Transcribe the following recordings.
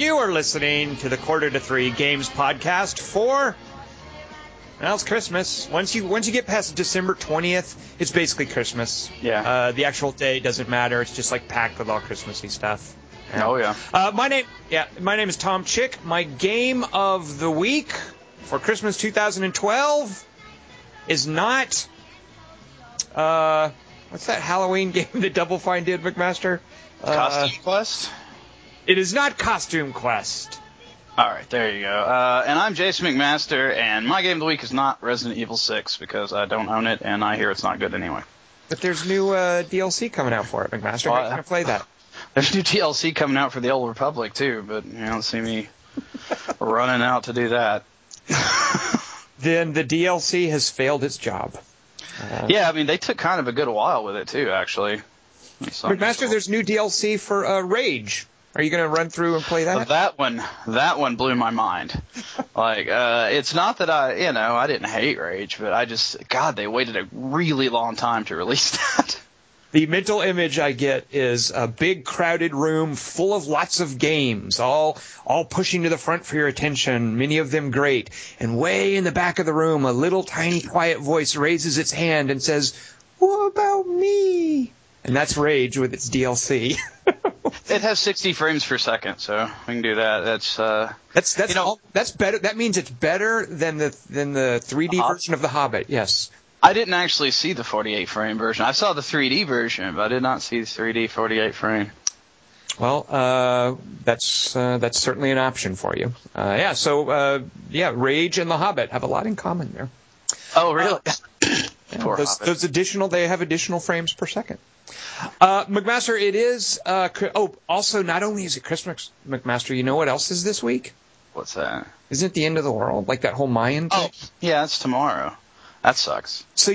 You are listening to the Quarter to Three Games Podcast for... Now it's Christmas. Once you get past December 20th, it's basically Christmas. Yeah. The actual day doesn't matter. It's just like packed with all Christmassy stuff. Yeah. Oh yeah. My name is Tom Chick. My game of the week for Christmas 2012 is not what's that Halloween game that Double Fine did, McMaster? Costume Quest? It is not Costume Quest. All right, there you go. And I'm Jason McMaster, and my game of the week is not Resident Evil 6 because I don't own it, and I hear it's not good anyway. But there's new DLC coming out for it, McMaster. Well, how can I play that? There's new DLC coming out for the Old Republic, too, but you don't see me running out to do that. Then the DLC has failed its job. Yeah, I mean, they took kind of a good while with it, too, actually. McMaster, there's new DLC for Rage. Are you going to run through and play that? That one blew my mind. It's not that I didn't hate Rage, but they waited a really long time to release that. The mental image I get is a big crowded room full of lots of games, all pushing to the front for your attention, many of them great. And way in the back of the room, a little tiny quiet voice raises its hand and says, "What about me?" And that's Rage with its DLC. It has 60 frames per second, so we can do that. That's that's better. That means it's better than the 3D version of The Hobbit. Yes. I didn't actually see the 48 frame version. I saw the 3D version, but I did not see the 3D 48 frame. Well, that's certainly an option for you. So Rage and The Hobbit have a lot in common there. Oh, really? They have additional frames per second. McMaster, it is. Also, not only is it Christmas, McMaster, you know what else is this week? What's that? Isn't it the end of the world? Like that whole Mayan thing? Oh, yeah, it's tomorrow. That sucks. So,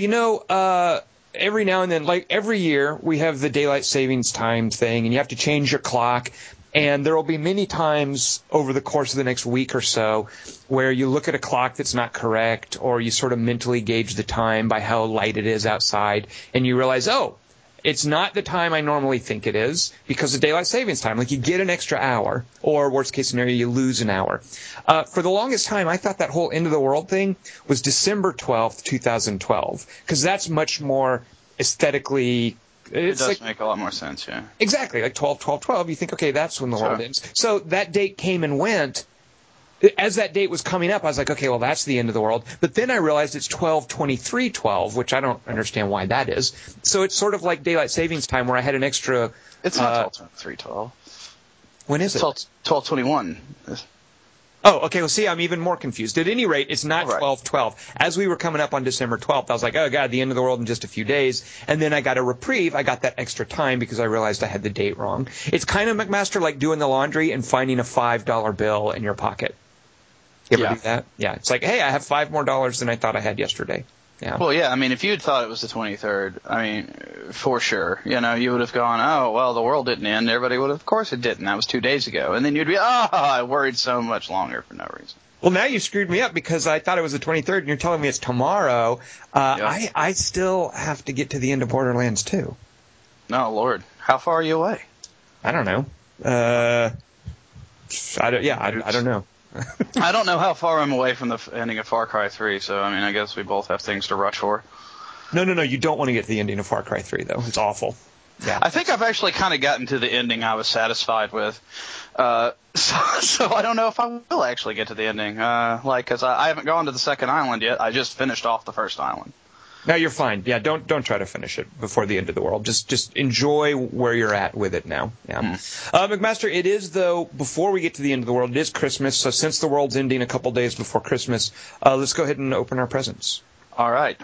every now and then, like every year, we have the daylight savings time thing, and you have to change your clock. And there will be many times over the course of the next week or so where you look at a clock that's not correct, or you sort of mentally gauge the time by how light it is outside, and you realize, oh, it's not the time I normally think it is because of daylight savings time. Like, you get an extra hour, or worst case scenario, you lose an hour. For the longest time, I thought that whole end of the world thing was December 12th, 2012, because that's much more aesthetically... It does make a lot more sense, yeah. Exactly, like 12-12-12, you think, okay, that's when the world ends. So that date came and went. As that date was coming up, I was like, okay, well, that's the end of the world. But then I realized it's 12-23-12, which I don't understand why that is. So it's sort of like daylight savings time where I had an extra... It's not 12-23-12. When is it? 12-21. Oh, okay, well, see, I'm even more confused. At any rate, it's not 12-12. As we were coming up on December 12th, I was like, oh, God, the end of the world in just a few days. And then I got a reprieve. I got that extra time because I realized I had the date wrong. It's kind of, McMaster, like doing the laundry and finding a $5 bill in your pocket. You ever do that? Yeah. It's like, hey, I have $5 more than I thought I had yesterday. Yeah. Well, yeah, I mean, if you had thought it was the 23rd, I mean, for sure, you would have gone, oh, well, the world didn't end. Everybody would have, of course it didn't. That was 2 days ago. And then you'd be, oh, I worried so much longer for no reason. Well, now you screwed me up because I thought it was the 23rd, and you're telling me it's tomorrow. I still have to get to the end of Borderlands 2. Oh, Lord. How far are you away? I don't know. I don't know. I don't know how far I'm away from the ending of Far Cry 3, so, I mean, I guess we both have things to rush for. No, you don't want to get to the ending of Far Cry 3, though. It's awful. Yeah. I think I've actually kind of gotten to the ending I was satisfied with, so I don't know if I will actually get to the ending, because I haven't gone to the second island yet. I just finished off the first island. No, you're fine. Yeah, don't try to finish it before the end of the world. Just enjoy where you're at with it now. Yeah. McMaster, it is, though, before we get to the end of the world, it is Christmas. So since the world's ending a couple days before Christmas, let's go ahead and open our presents. All right.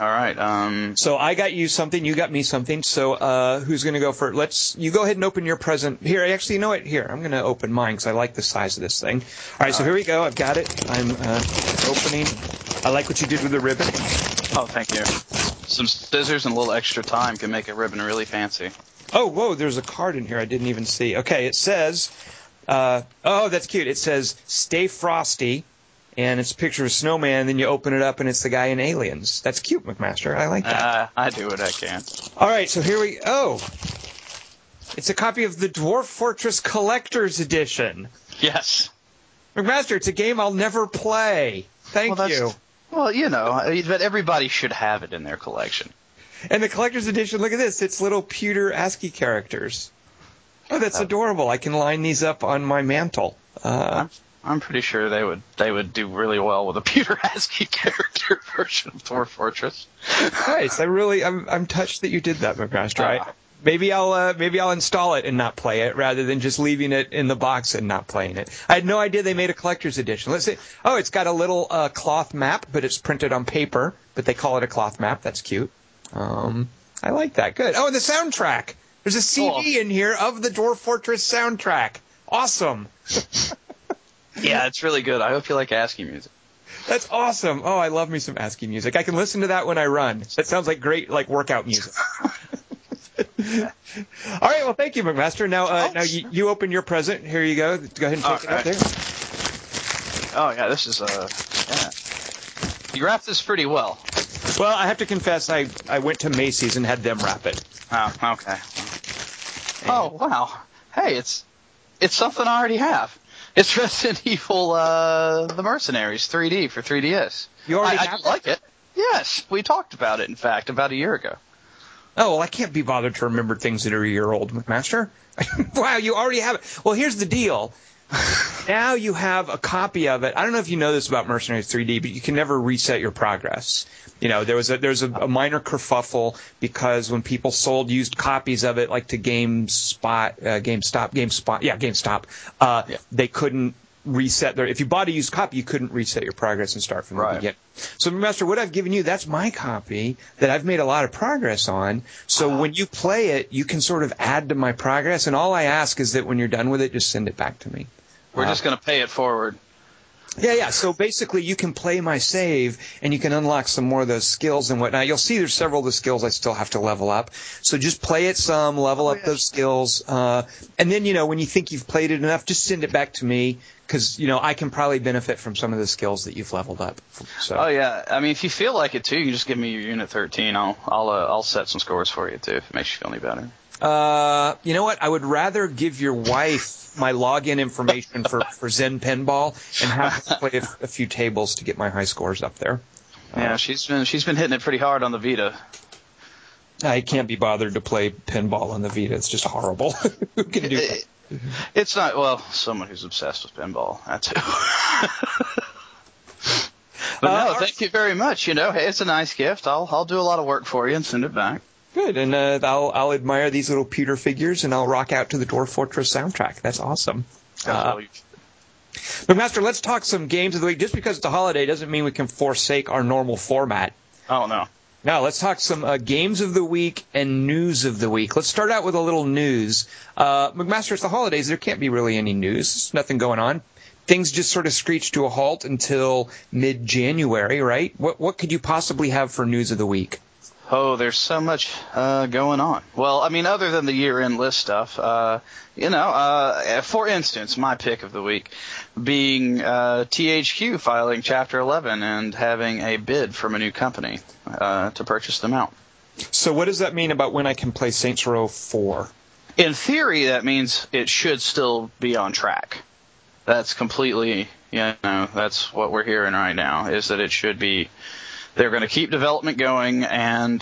So I got you something. You got me something. So who's going to go first? You go ahead and open your present. Here, actually, you know what? Here, I'm going to open mine because I like the size of this thing. All right, so here we go. I've got it. I'm opening. I like what you did with the ribbon. Oh, thank you. Some scissors and a little extra time can make a ribbon really fancy. Oh, whoa, there's a card in here I didn't even see. Okay, it says, oh, that's cute. It says, "Stay Frosty," and it's a picture of a snowman. Then you open it up, and it's the guy in Aliens. That's cute, McMaster. I like that. I do what I can. All right, so here we go. It's a copy of the Dwarf Fortress Collector's Edition. Yes. McMaster, it's a game I'll never play. Thank you. Well, you know, but everybody should have it in their collection. And the collector's edition, look at this. It's little pewter ASCII characters. Oh, that's adorable. I can line these up on my mantle. I'm pretty sure they would do really well with a pewter ASCII character version of Dwarf Fortress. Nice. I'm touched that you did that, McMaster. Maybe I'll install it and not play it rather than just leaving it in the box and not playing it. I had no idea they made a collector's edition. Let's see. Oh, it's got a little cloth map, but it's printed on paper. But they call it a cloth map. That's cute. I like that. Good. Oh, and the soundtrack. There's a CD in here of the Dwarf Fortress soundtrack. Awesome. Yeah, it's really good. I hope you like ASCII music. That's awesome. Oh, I love me some ASCII music. I can listen to that when I run. That sounds like great, like workout music. All right. Well, thank you, McMaster. Now, now you open your present. Here you go. Go ahead and take it up there. Oh yeah, this is You wrapped this pretty well. Well, I have to confess, I went to Macy's and had them wrap it. Oh, okay. Oh wow. Hey, it's something I already have. It's Resident Evil, the Mercenaries 3D for 3DS. You already have it? I like it. Yes, we talked about it. In fact, about a year ago. Oh, well, I can't be bothered to remember things that are a year old, McMaster. Wow, you already have it. Well, here's the deal. Now you have a copy of it. I don't know if you know this about Mercenaries 3D, but you can never reset your progress. You know, there was a minor kerfuffle because when people sold used copies of it, like to GameStop, they couldn't reset their. If you bought a used copy, you couldn't reset your progress and start from the beginning. So, Master, what I've given you, that's my copy that I've made a lot of progress on. So when you play it, you can sort of add to my progress, and all I ask is that when you're done with it, just send it back to me. We're just going to pay it forward. Yeah. So basically, you can play my save, and you can unlock some more of those skills and whatnot. You'll see there's several of the skills I still have to level up. So just play it some, level up those skills, and then, you know, when you think you've played it enough, just send it back to me because, you know, I can probably benefit from some of the skills that you've leveled up. So. Oh yeah, I mean, if you feel like it too, you can just give me your Unit 13. I'll set some scores for you too if it makes you feel any better. You know what? I would rather give your wife my login information for Zen Pinball and have to play a few tables to get my high scores up there. Yeah, she's been hitting it pretty hard on the Vita. I can't be bothered to play pinball on the Vita. It's just horrible. Who can do that? It's not, well, someone who's obsessed with pinball. That too. But no, thank you very much. You know, hey, it's a nice gift. I'll do a lot of work for you and send it back. Good, and I'll admire these little pewter figures, and I'll rock out to the Dwarf Fortress soundtrack. That's awesome. But, Master, let's talk some games of the week. Just because it's a holiday doesn't mean we can forsake our normal format. Oh, no. Now, let's talk some games of the week and news of the week. Let's start out with a little news. McMaster, it's the holidays. There can't be really any news. There's nothing going on. Things just sort of screech to a halt until mid-January, right? What could you possibly have for news of the week? Oh, there's so much going on. Well, I mean, other than the year-end list stuff, for instance, my pick of the week being THQ filing Chapter 11 and having a bid from a new company to purchase them out. So what does that mean about when I can play Saints Row 4? In theory, that means it should still be on track. That's completely, you know, that's what we're hearing right now, is that it should be. They're going to keep development going, and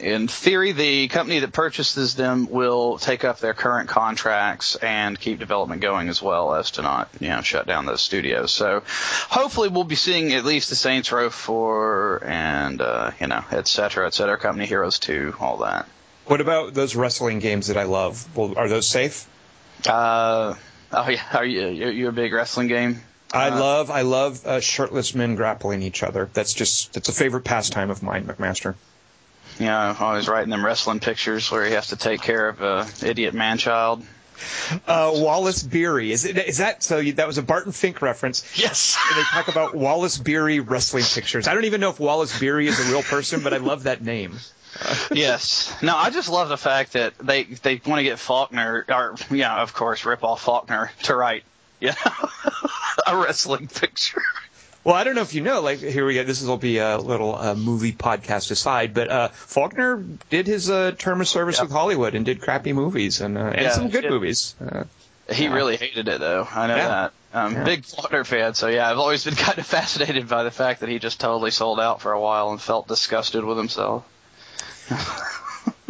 in theory, the company that purchases them will take up their current contracts and keep development going as well as to not, you know, shut down those studios. So hopefully we'll be seeing at least the Saints Row 4 and, you know, et cetera, Company of Heroes 2, all that. What about those wrestling games that I love? Well, are those safe? Are you a big wrestling game? I love shirtless men grappling each other. That's a favorite pastime of mine, McMaster. Yeah, I'm always writing them wrestling pictures where you have to take care of an idiot man-child. Wallace Beery. That was a Barton Fink reference. Yes. And they talk about Wallace Beery wrestling pictures. I don't even know if Wallace Beery is a real person, but I love that name. Yes. No, I just love the fact that they want to get Faulkner, or, yeah, of course, rip off Faulkner to write. Yeah, a wrestling picture. Well, I don't know if you know, like, here we go. This will be a little movie podcast aside, but Faulkner did his term of service with Hollywood and did crappy movies and some good movies. He really hated it, though. I know that. Big Flutter fan, so I've always been kind of fascinated by the fact that he just totally sold out for a while and felt disgusted with himself.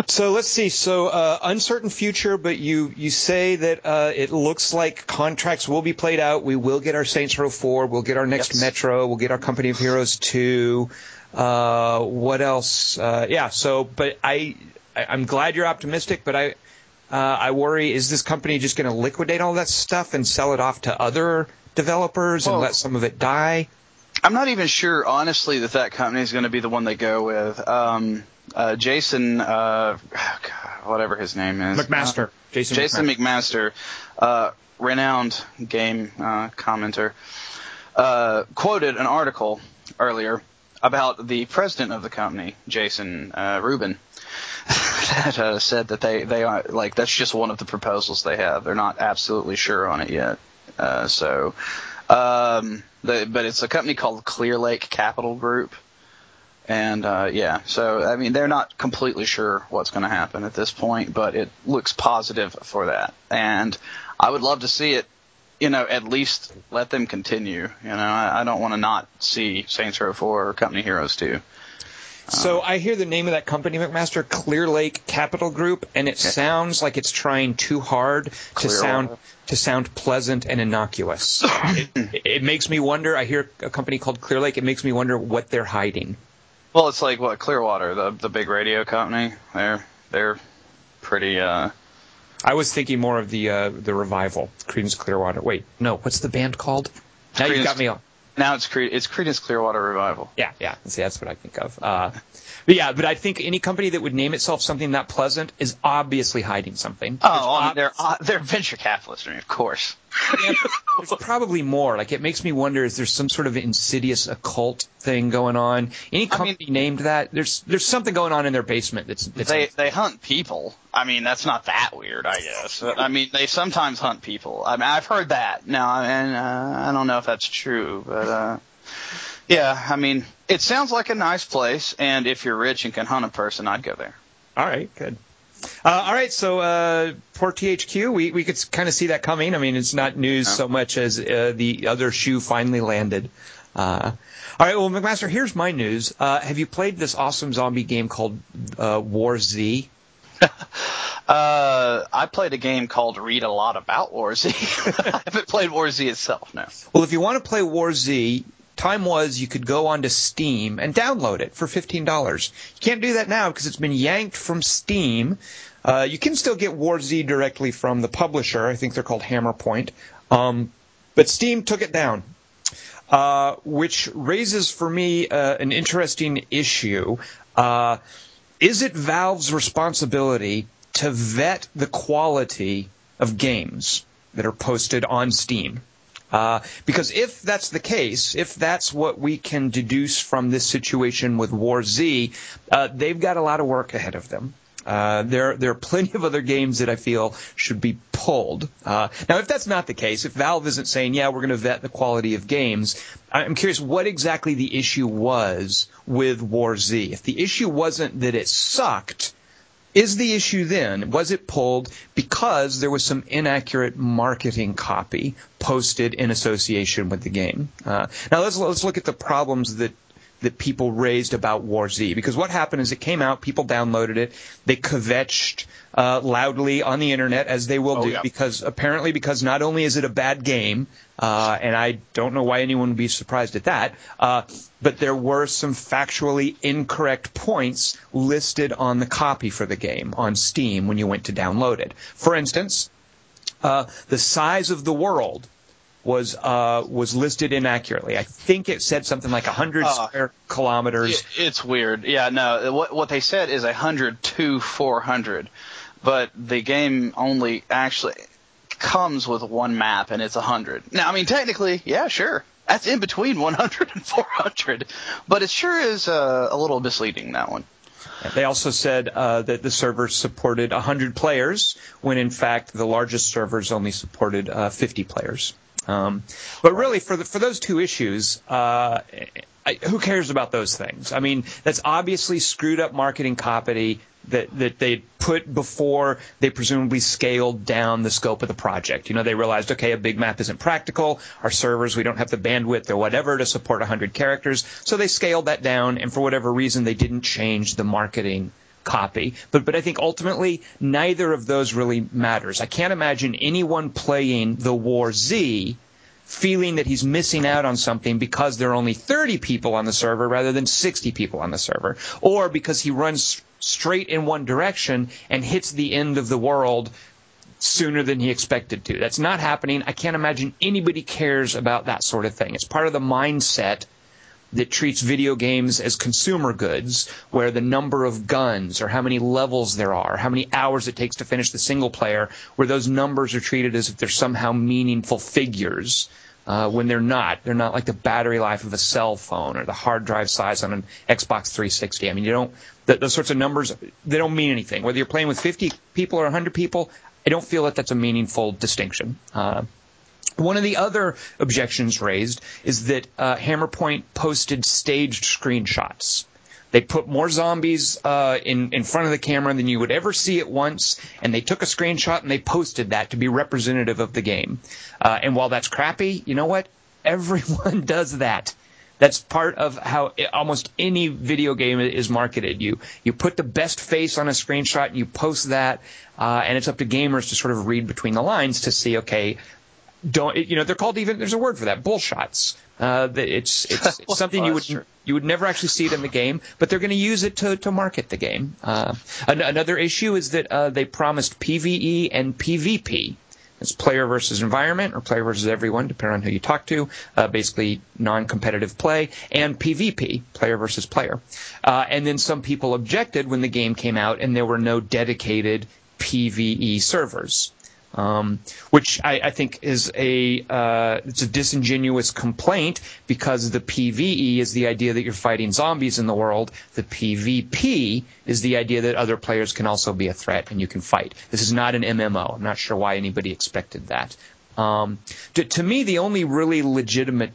So let's see. So uncertain future, but you say that it looks like contracts will be played out. We will get our Saints Row 4. We'll get our next Metro. We'll get our Company of Heroes 2. What else? So, but I'm glad you're optimistic, but I worry, is this company just going to liquidate all that stuff and sell it off to other developers and let some of it die? I'm not even sure, honestly, that company is going to be the one they go with. Jason, whatever his name is. McMaster. Jason McMaster, renowned game commenter, quoted an article earlier about the president of the company, Jason Rubin, that said that they are, like, that's just one of the proposals they have. They're not absolutely sure on it yet. But it's a company called Clear Lake Capital Group. And, so, I mean, they're not completely sure what's going to happen at this point, but it looks positive for that. And I would love to see it, at least let them continue. I don't want to not see Saints Row 4 or Company Heroes 2. So I hear the name of that company, McMaster, Clear Lake Capital Group, and it sounds like it's trying too hard to sound pleasant and innocuous. It makes me wonder. I hear a company called Clear Lake. It makes me wonder what they're hiding. Well, it's like Clearwater, the big radio company. They're pretty. I was thinking more of the Revival, Creedence Clearwater. Wait, no, what's the band called? Now you got me on. Now it's Creedence Clearwater Revival. Yeah. See, that's what I think of. But I think any company that would name itself something that pleasant is obviously hiding something. They're venture capitalists, of course. There's probably more. Like, it makes me wonder: is there some sort of insidious occult thing going on? Any company named that? There's something going on in their basement. That's they hunt people. I mean, that's not that weird, I guess. I mean, they sometimes hunt people. I mean, I've heard that. Now, I don't know if that's true, but I mean, it sounds like a nice place. And if you're rich and can hunt a person, I'd go there. All right, good. So for THQ, we could kind of see that coming. I mean, it's not news so much as the other shoe finally landed. Well, McMaster, here's my news. Have you played this awesome zombie game called War Z? I played a game called Read a Lot About War Z. I haven't played War Z itself, no. Well, if you want to play War Z... time was you could go onto Steam and download it for $15. You can't do that now because it's been yanked from Steam. You can still get War Z directly from the publisher. I think they're called Hammerpoint. But Steam took it down, which raises for me an interesting issue. Is it Valve's responsibility to vet the quality of games that are posted on Steam? Because if that's the case, if that's what we can deduce from this situation with War Z, they've got a lot of work ahead of them. There are plenty of other games that I feel should be pulled. Now, if that's not the case, if Valve isn't saying, we're going to vet the quality of games, I'm curious what exactly the issue was with War Z. If the issue wasn't that it sucked, is the issue then, was it pulled because there was some inaccurate marketing copy posted in association with the game? Now let's look at the problems that people raised about War Z, because what happened is it came out, people downloaded it, they kvetched loudly on the internet, as they will because not only is it a bad game, and I don't know why anyone would be surprised at that, but there were some factually incorrect points listed on the copy for the game on Steam when you went to download it. For instance, the size of the world was listed inaccurately. I think it said something like 100 square kilometers. It's weird. Yeah, no, what they said is 100 to 400, but the game only actually comes with one map, and it's 100. Now, I mean, technically, yeah, sure. That's in between 100 and 400, but it sure is a little misleading, that one. They also said that the server supported 100 players, when in fact the largest servers only supported 50 players. But really, for those two issues, who cares about those things? I mean, that's obviously screwed up marketing copy that they put before they presumably scaled down the scope of the project. You know, they realized, okay, a big map isn't practical. Our servers, we don't have the bandwidth or whatever to support 100 characters. So they scaled that down, and for whatever reason, they didn't change the marketing copy. But I think ultimately, neither of those really matters. I can't imagine anyone playing the War Z feeling that he's missing out on something because there are only 30 people on the server rather than 60 people on the server, or because he runs straight in one direction and hits the end of the world sooner than he expected to. That's not happening. I can't imagine anybody cares about that sort of thing. It's part of the mindset that treats video games as consumer goods, where the number of guns or how many levels there are, how many hours it takes to finish the single player, where those numbers are treated as if they're somehow meaningful figures, when they're not. They're not like the battery life of a cell phone or the hard drive size on an Xbox 360. I mean, you don't, those sorts of numbers, they don't mean anything. Whether you're playing with 50 people or 100 people, I don't feel that that's a meaningful distinction. One of the other objections raised is that Hammerpoint posted staged screenshots. They put more zombies in front of the camera than you would ever see at once, and they took a screenshot and they posted that to be representative of the game. And while that's crappy, you know what? Everyone does that. That's part of how almost any video game is marketed. You put the best face on a screenshot and you post that, and it's up to gamers to sort of read between the lines to see, okay, they're called, even there's a word for that, bullshots. It's something you would never actually see it in the game, but they're going to use it to market the game. Another issue is that they promised PvE and PvP. It's player versus environment or player versus everyone, depending on who you talk to, basically non-competitive play, and PvP, player versus player. And then some people objected when the game came out and there were no dedicated PvE servers. Which I think is it's a disingenuous complaint, because the PvE is the idea that you're fighting zombies in the world. The PvP is the idea that other players can also be a threat and you can fight. This is not an MMO. I'm not sure why anybody expected that. To me, the only really legitimate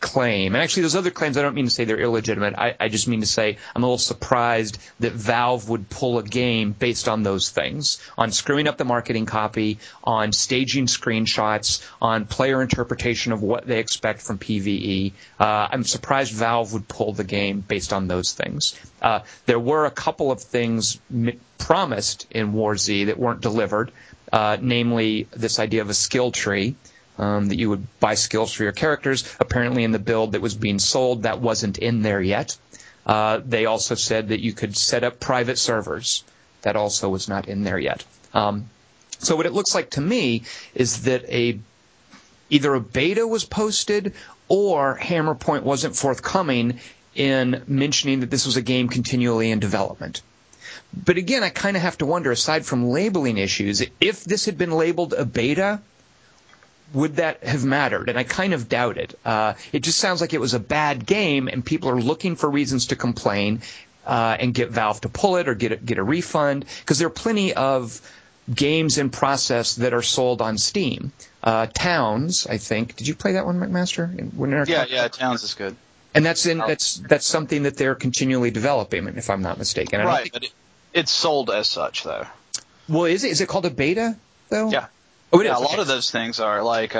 claim, and actually those other claims, I don't mean to say they're illegitimate. I just mean to say I'm a little surprised that Valve would pull a game based on those things, on screwing up the marketing copy, on staging screenshots, on player interpretation of what they expect from PvE. I'm surprised Valve would pull the game based on those things. There were a couple of things promised in War Z that weren't delivered, namely this idea of a skill tree. That you would buy skills for your characters. Apparently in the build that was being sold, that wasn't in there yet. They also said that you could set up private servers. That also was not in there yet. So what it looks like to me is that either a beta was posted or Hammerpoint wasn't forthcoming in mentioning that this was a game continually in development. But again, I kind of have to wonder, aside from labeling issues, if this had been labeled a beta, would that have mattered? And I kind of doubt it. It just sounds like it was a bad game, and people are looking for reasons to complain and get Valve to pull it or get a refund, because there are plenty of games in process that are sold on Steam. Towns, I think. Did you play that one, McMaster? Yeah, Towns is good. And that's something that they're continually developing, if I'm not mistaken. But it's sold as such, though. Well, is it? Is it called a beta, though? Yeah. Oh, yeah, a lot of those things are like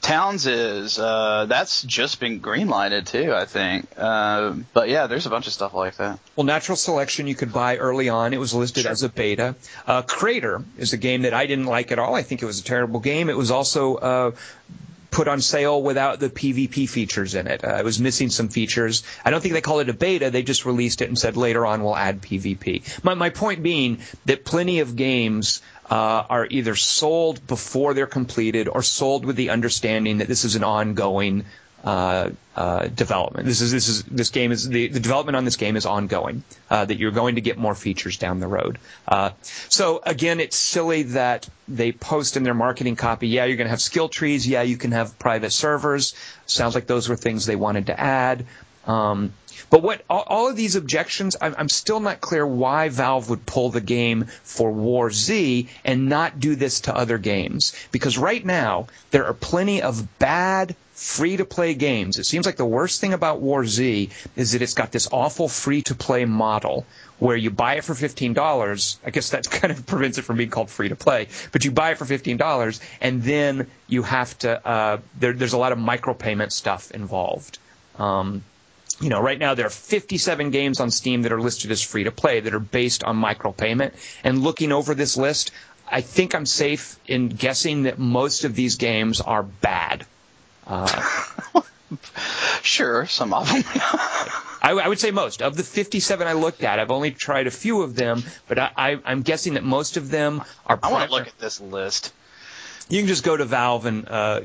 Towns is that's just been greenlighted too, I think. But yeah, there's a bunch of stuff like that. Well, Natural Selection you could buy early on. It was listed as a beta. Crater is a game that I didn't like at all. I think it was a terrible game. It was also put on sale without the PvP features in it. It was missing some features. I don't think they call it a beta. They just released it and said later on we'll add PvP. My point being that plenty of games are either sold before they're completed or sold with the understanding that this is an ongoing development. The development on this game is ongoing. That you're going to get more features down the road. So again, it's silly that they post in their marketing copy, yeah, you're going to have skill trees, yeah, you can have private servers. Sounds like those were things they wanted to add. But what all of these objections, I'm still not clear why Valve would pull the game for War Z and not do this to other games. Because right now, there are plenty of bad free-to-play games. It seems like the worst thing about War Z is that it's got this awful free-to-play model where you buy it for $15. I guess that kind of prevents it from being called free-to-play. But you buy it for $15, and then you have to there's a lot of micropayment stuff involved. You know, right now there are 57 games on Steam that are listed as free-to-play that are based on micropayment. And looking over this list, I think I'm safe in guessing that most of these games are bad. Sure, some of them. I would say most. Of the 57 I looked at, I've only tried a few of them, but I'm guessing that most of them are... I want to look at this list. You can just go to Valve and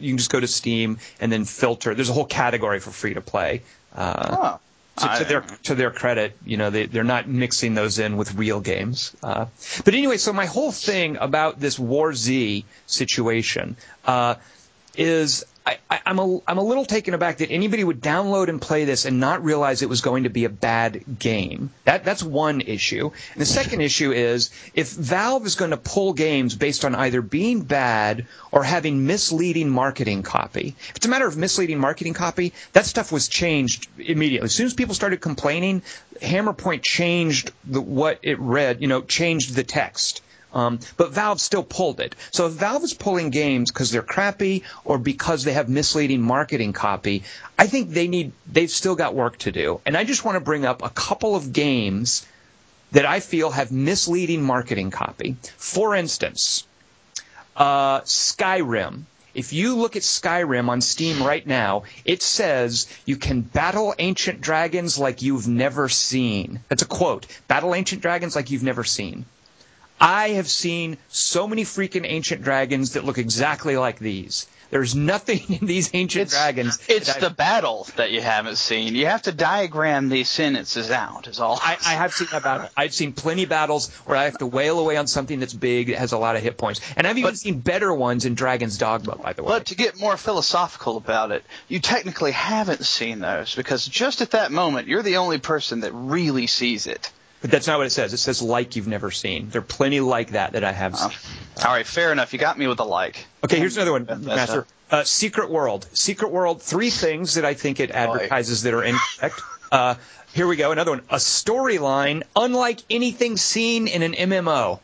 you can just go to Steam and then filter. There's a whole category for free-to-play. To their credit, you know, they're not mixing those in with real games. But anyway, so my whole thing about this War Z situation is... I'm a little taken aback that anybody would download and play this and not realize it was going to be a bad game. That's one issue. And the second issue is, if Valve is going to pull games based on either being bad or having misleading marketing copy, if it's a matter of misleading marketing copy, that stuff was changed immediately. As soon as people started complaining, Hammerpoint changed what it read, you know, changed the text. But Valve still pulled it. So if Valve is pulling games because they're crappy or because they have misleading marketing copy, I think they've still got work to do. And I just want to bring up a couple of games that I feel have misleading marketing copy. For instance, Skyrim. If you look at Skyrim on Steam right now, it says you can battle ancient dragons like you've never seen. That's a quote. Battle ancient dragons like you've never seen. I have seen so many freaking ancient dragons that look exactly like these. There's nothing in these ancient dragons. It's the battle that you haven't seen. You have to diagram these sentences out is all. I have seen that battle. I've seen plenty of battles where I have to wail away on something that's big, that has a lot of hit points. And I've even seen better ones in Dragon's Dogma, by the way. But to get more philosophical about it, you technically haven't seen those because just at that moment, you're the only person that really sees it. But that's not what it says. It says like you've never seen. There are plenty like that I have seen. All right, fair enough. You got me with a like. Okay, here's another one, Master. Secret World. Secret World, three things that I think it advertises that are incorrect. Here we go, another one. A storyline unlike anything seen in an MMO.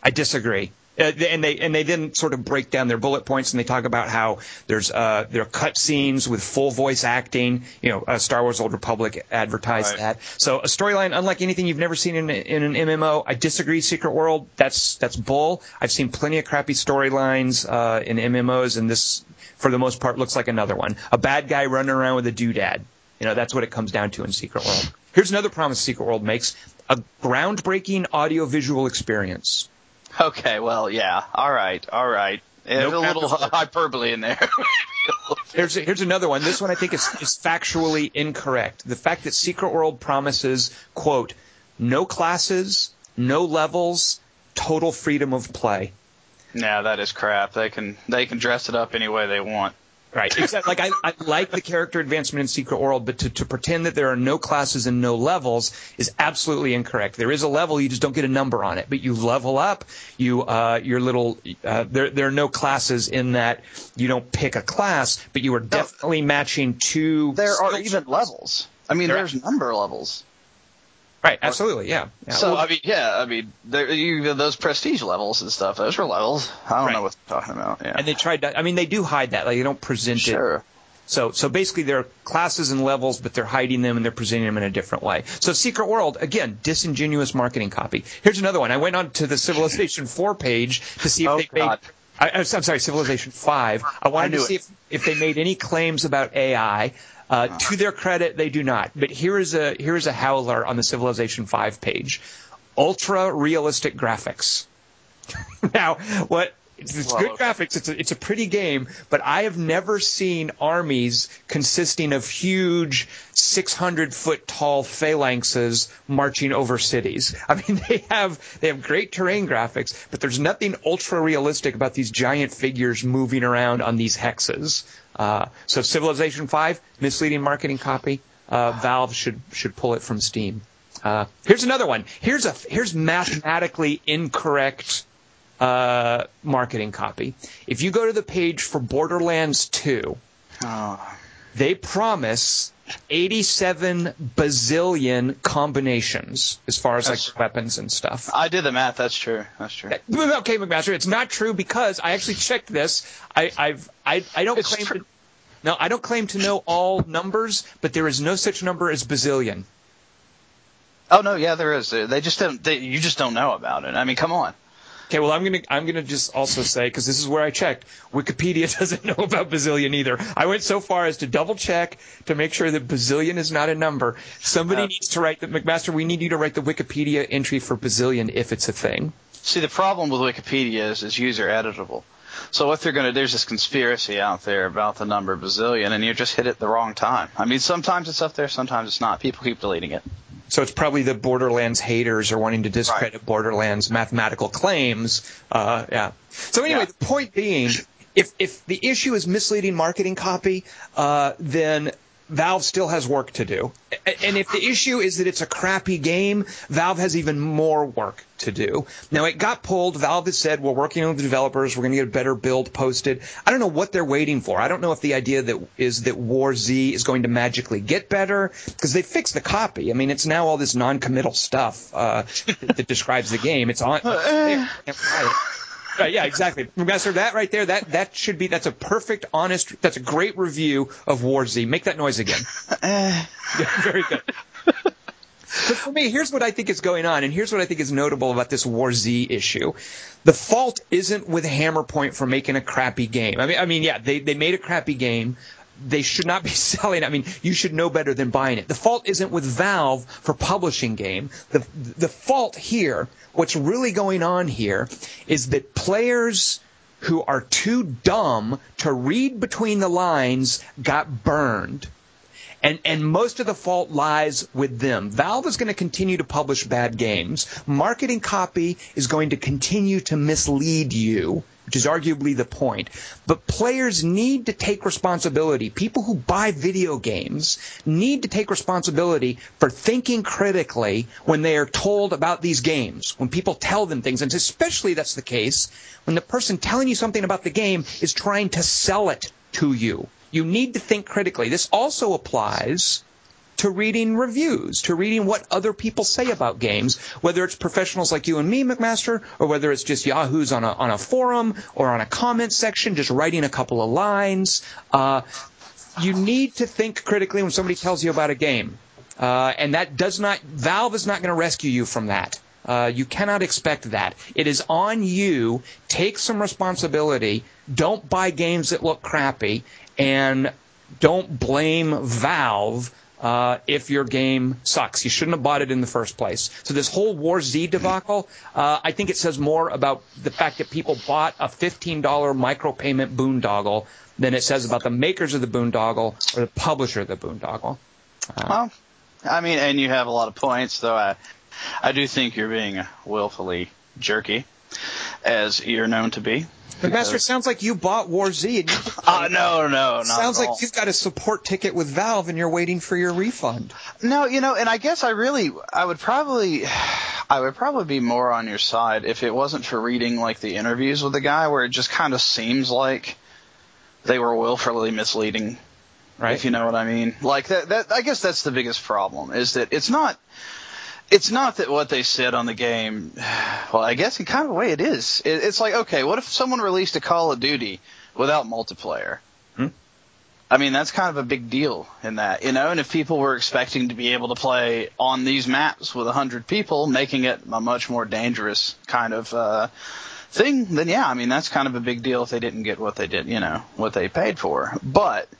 I disagree. And they then sort of break down their bullet points, and they talk about how there are cutscenes with full voice acting. You know, Star Wars: Old Republic advertised that. So a storyline unlike anything you've never seen in an MMO. I disagree. Secret World, that's bull. I've seen plenty of crappy storylines in MMOs, and this, for the most part, looks like another one. A bad guy running around with a doodad. You know, that's what it comes down to in Secret World. Here's another promise Secret World makes: a groundbreaking audiovisual experience. Okay, well, yeah. All right. There's a little hyperbole in there. Here's another one. This one I think is factually incorrect. The fact that Secret World promises, quote, no classes, no levels, total freedom of play. No, that is crap. They can dress it up any way they want. Right. Except, like, I like the character advancement in Secret World, but to pretend that there are no classes and no levels is absolutely incorrect. There is a level, you just don't get a number on it, but you level up. There are no classes in that you don't pick a class, but you are definitely matching two. There are even levels. I mean, there's number levels. Right, absolutely, yeah. So, those prestige levels and stuff, those are levels. I don't know what they're talking about, yeah. And they tried to, I mean, they do hide that. Like, they don't present it. So basically there are classes and levels, but they're hiding them and they're presenting them in a different way. So Secret World, again, disingenuous marketing copy. Here's another one. I went on to the Civilization 4 page to see if I'm sorry, Civilization 5. I wanted to see if they made any claims about AI. To their credit, they do not. But here is a howler on the Civilization 5 page: ultra-realistic graphics. Now, good graphics. It's a pretty game, but I have never seen armies consisting of huge 600-foot-tall phalanxes marching over cities. I mean, they have great terrain graphics, but there's nothing ultra-realistic about these giant figures moving around on these hexes. So Civilization 5, misleading marketing copy. Valve should pull it from Steam. Here's another one. Here's mathematically incorrect marketing copy. If you go to the page for Borderlands 2, they promise 87 bazillion combinations as far as like weapons and stuff. I did the math. That's true. That's true. Okay, McMaster, it's not true because I actually checked this. I don't claim to know all numbers, but there is no such number as bazillion. Oh no, yeah, there is. They just don't. You just don't know about it. I mean, come on. Okay, well, I'm gonna just also say, because this is where I checked, Wikipedia doesn't know about bazillion either. I went so far as to double check to make sure that bazillion is not a number. Somebody needs to write that, McMaster. We need you to write the Wikipedia entry for bazillion if it's a thing. See, the problem with Wikipedia is it's user editable. So what they're going to do is this conspiracy out there about the number bazillion, and you just hit it the wrong time. I mean, sometimes it's up there, sometimes it's not. People keep deleting it. So it's probably the Borderlands haters are wanting to discredit Borderlands' mathematical claims. So anyway, the point being, if the issue is misleading marketing copy, then Valve still has work to do. And if the issue is that it's a crappy game, Valve has even more work to do. Now, it got pulled. Valve has said, we're working with the developers. We're going to get a better build posted. I don't know what they're waiting for. I don't know if the idea is that War Z is going to magically get better, because they fixed the copy. I mean, it's now all this non-committal stuff that describes the game. It's on. Right, yeah, exactly. Master, that right there, that should be, that's a perfect, honest, that's a great review of War Z. Make that noise again. Yeah, very good. But for me, here's what I think is going on, and here's what I think is notable about this War Z issue. The fault isn't with Hammerpoint for making a crappy game. I mean, yeah, they made a crappy game. They should not be selling. I mean, you should know better than buying it. The fault isn't with Valve for publishing game. The fault here, what's really going on here, is that players who are too dumb to read between the lines got burned. And most of the fault lies with them. Valve is going to continue to publish bad games. Marketing copy is going to continue to mislead you, which is arguably the point. But players need to take responsibility. People who buy video games need to take responsibility for thinking critically when they are told about these games, when people tell them things. And especially that's the case when the person telling you something about the game is trying to sell it to you. You need to think critically. This also applies to reading reviews, to reading what other people say about games, whether it's professionals like you and me, McMaster, or whether it's just yahoos on a forum or on a comment section, just writing a couple of lines. You need to think critically when somebody tells you about a game. And that does not, Valve is not going to rescue you from that. You cannot expect that. It is on you. Take some responsibility. Don't buy games that look crappy, and don't blame Valve if your game sucks. You shouldn't have bought it in the first place. So this whole War Z debacle, I think it says more about the fact that people bought a $15 micropayment boondoggle than it says about the makers of the boondoggle or the publisher of the boondoggle. Well, I mean, and you have a lot of points, though. I do think you're being willfully jerky, as you're known to be. But Master, it sounds like you bought War Z. And no, not sounds at all. Like you've got a support ticket with Valve and you're waiting for your refund. No, you know, and I guess I would probably be more on your side if it wasn't for reading like the interviews with the guy, where it just kind of seems like they were willfully misleading, right? If you know what I mean. Like that I guess that's the biggest problem, is that it's not that what they said on the game – well, I guess in kind of a way it is. It's like, okay, what if someone released a Call of Duty without multiplayer? I mean, that's kind of a big deal in that, you know, and if people were expecting to be able to play on these maps with 100 people, making it a much more dangerous kind of thing, then yeah, I mean, that's kind of a big deal if they didn't get what they did, you know, what they paid for. But –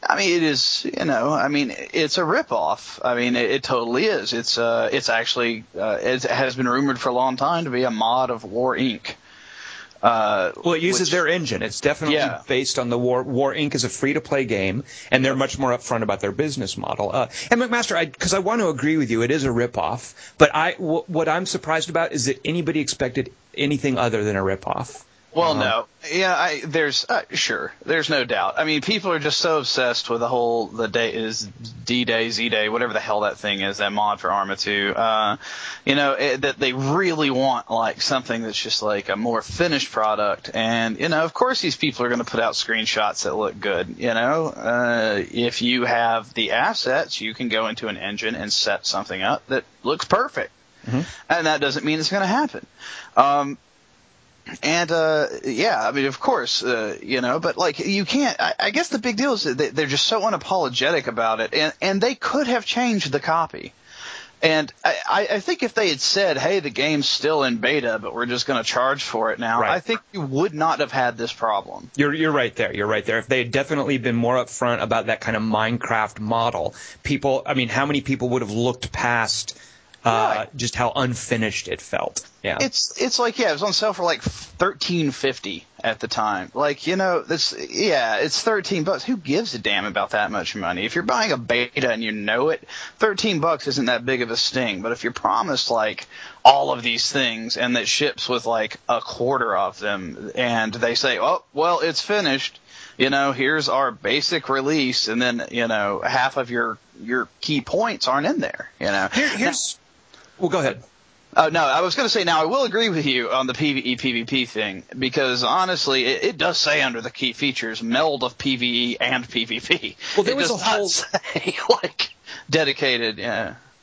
I mean, it is, you know, I mean, it's a ripoff. I mean, it totally is. It's actually, it has been rumored for a long time to be a mod of War, Inc. Well, it uses their engine. It's definitely based on the War. War, Inc. is a free-to-play game, and they're much more upfront about their business model. And McMaster, because I want to agree with you, it is a ripoff. But what I'm surprised about is that anybody expected anything other than a ripoff. Well, there's no doubt. I mean, people are just so obsessed with the whole D-Day, Z-Day, whatever the hell that thing is, that mod for Arma 2, that they really want like something that's just like a more finished product. And of course, these people are going to put out screenshots that look good. If you have the assets, you can go into an engine and set something up that looks perfect. Mm-hmm. And that doesn't mean it's going to happen. But you can't. I guess the big deal is that they're just so unapologetic about it, and they could have changed the copy. And I think if they had said, "Hey, the game's still in beta, but we're just going to charge for it now," right, I think you would not have had this problem. You're right there. You're right there. If they had definitely been more upfront about that kind of Minecraft model, people. I mean, how many people would have looked past? Just how unfinished it felt. Yeah, it's like it was on sale for like $13.50 at the time. Like it's $13. Who gives a damn about that much money? If you're buying a beta and you know it, $13 isn't that big of a sting. But if you're promised like all of these things and that ships with like a quarter of them, and they say, "Oh, well, it's finished. Here's our basic release," and then half of your key points aren't in there. Well, go ahead. Oh, no, I was going to say, now I will agree with you on the PvE, PvP thing, because honestly, it does say under the key features, meld of PvE and PvP. Well, there was a whole dedicated,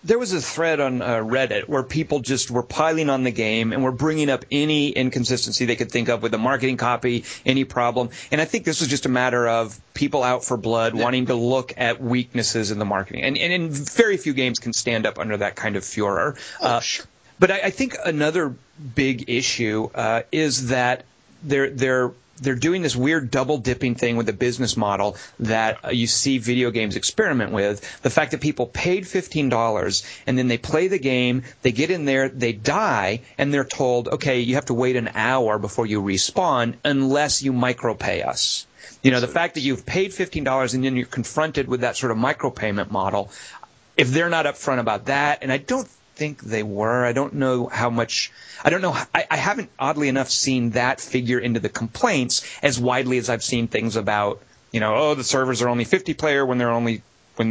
There was a thread on Reddit where people just were piling on the game and were bringing up any inconsistency they could think of with the marketing copy, any problem. And I think this was just a matter of people out for blood wanting to look at weaknesses in the marketing. And very few games can stand up under that kind of furor. But I think another big issue is that they're doing this weird double-dipping thing with the business model that you see video games experiment with. The fact that people paid $15 and then they play the game, they get in there, they die, and they're told, okay, you have to wait an hour before you respawn unless you micropay us. The fact that you've paid $15 and then you're confronted with that sort of micropayment model, if they're not upfront about that, and I don't think they were. I don't know how much. I don't know. I haven't, oddly enough, seen that figure into the complaints as widely as I've seen things about, the servers are only 50 player when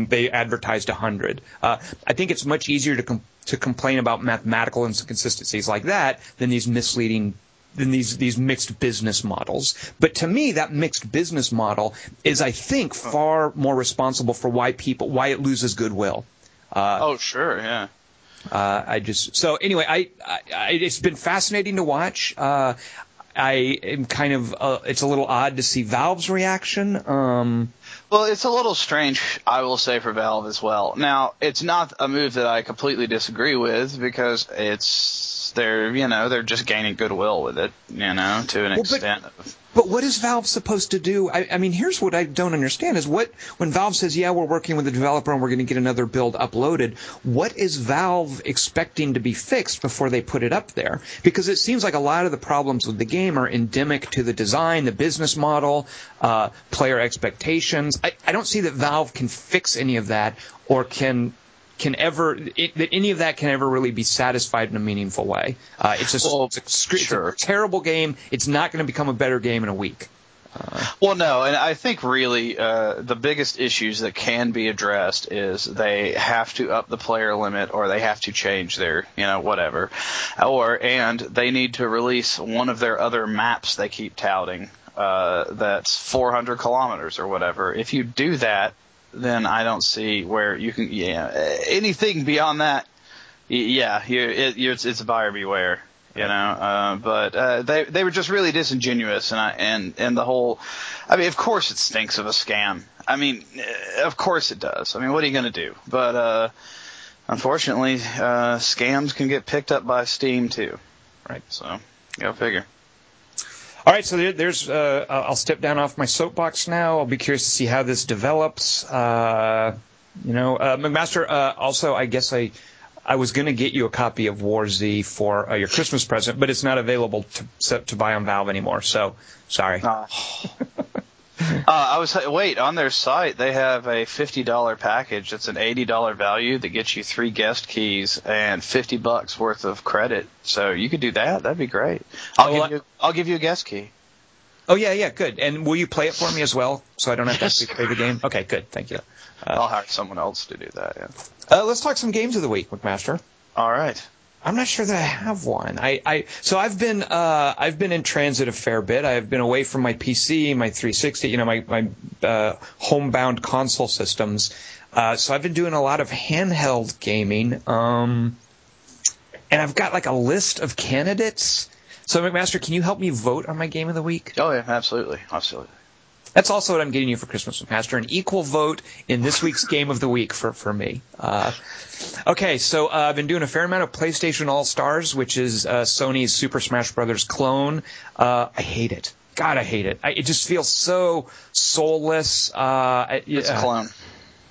they advertised 100. I think it's much easier to complain about mathematical inconsistencies like that than these misleading. Than these mixed business models. But to me, that mixed business model is, I think, far more responsible for why it loses goodwill. It's been fascinating to watch. I am kind of it's a little odd to see Valve's reaction. Well, it's a little strange, I will say, for Valve as well. Now, it's not a move that I completely disagree with, because they're just gaining goodwill with it, to an extent. But what is Valve supposed to do? I mean, here's what I don't understand is when Valve says, yeah, we're working with the developer and we're going to get another build uploaded, what is Valve expecting to be fixed before they put it up there? Because it seems like a lot of the problems with the game are endemic to the design, the business model, player expectations. I don't see that Valve can fix any of that or that any of that can ever really be satisfied in a meaningful way. It's a terrible game. It's not going to become a better game in a week. And I think really the biggest issues that can be addressed is they have to up the player limit, or they have to change their, whatever, and they need to release one of their other maps they keep touting that's 400 kilometers or whatever. If you do that, then I don't see where you can. Yeah, anything beyond that, it's a buyer beware, But they were just really disingenuous, and the whole. I mean, of course it stinks of a scam. I mean, of course it does. I mean, what are you going to do? But unfortunately, scams can get picked up by Steam too, right? So go figure. All right, so there's. I'll step down off my soapbox now. I'll be curious to see how this develops. McMaster. Also, I guess I was going to get you a copy of War Z for your Christmas present, but it's not available to buy on Valve anymore. So sorry. I was wait, on their site they have a $50 package. It's an $80 value that gets you 3 guest keys and $50 worth of credit. So you could do that. That'd be great. I'll give you a guest key. Oh yeah, yeah, good. And will you play it for me as well, so I don't have to actually play the game? Okay, good. Thank you. I'll hire someone else to do that. Yeah. Let's talk some games of the week, McMaster. All right. I'm not sure that I have one. So I've been in transit a fair bit. I've been away from my PC, my 360, my homebound console systems. So I've been doing a lot of handheld gaming. And I've got like a list of candidates. So McMaster, can you help me vote on my game of the week? Oh yeah, absolutely, absolutely. That's also what I'm getting you for Christmas, Master, an equal vote in this week's Game of the Week for me. Okay, so I've been doing a fair amount of PlayStation All-Stars, which is Sony's Super Smash Brothers clone. I hate it. God, I hate it. It just feels so soulless. It's a clone.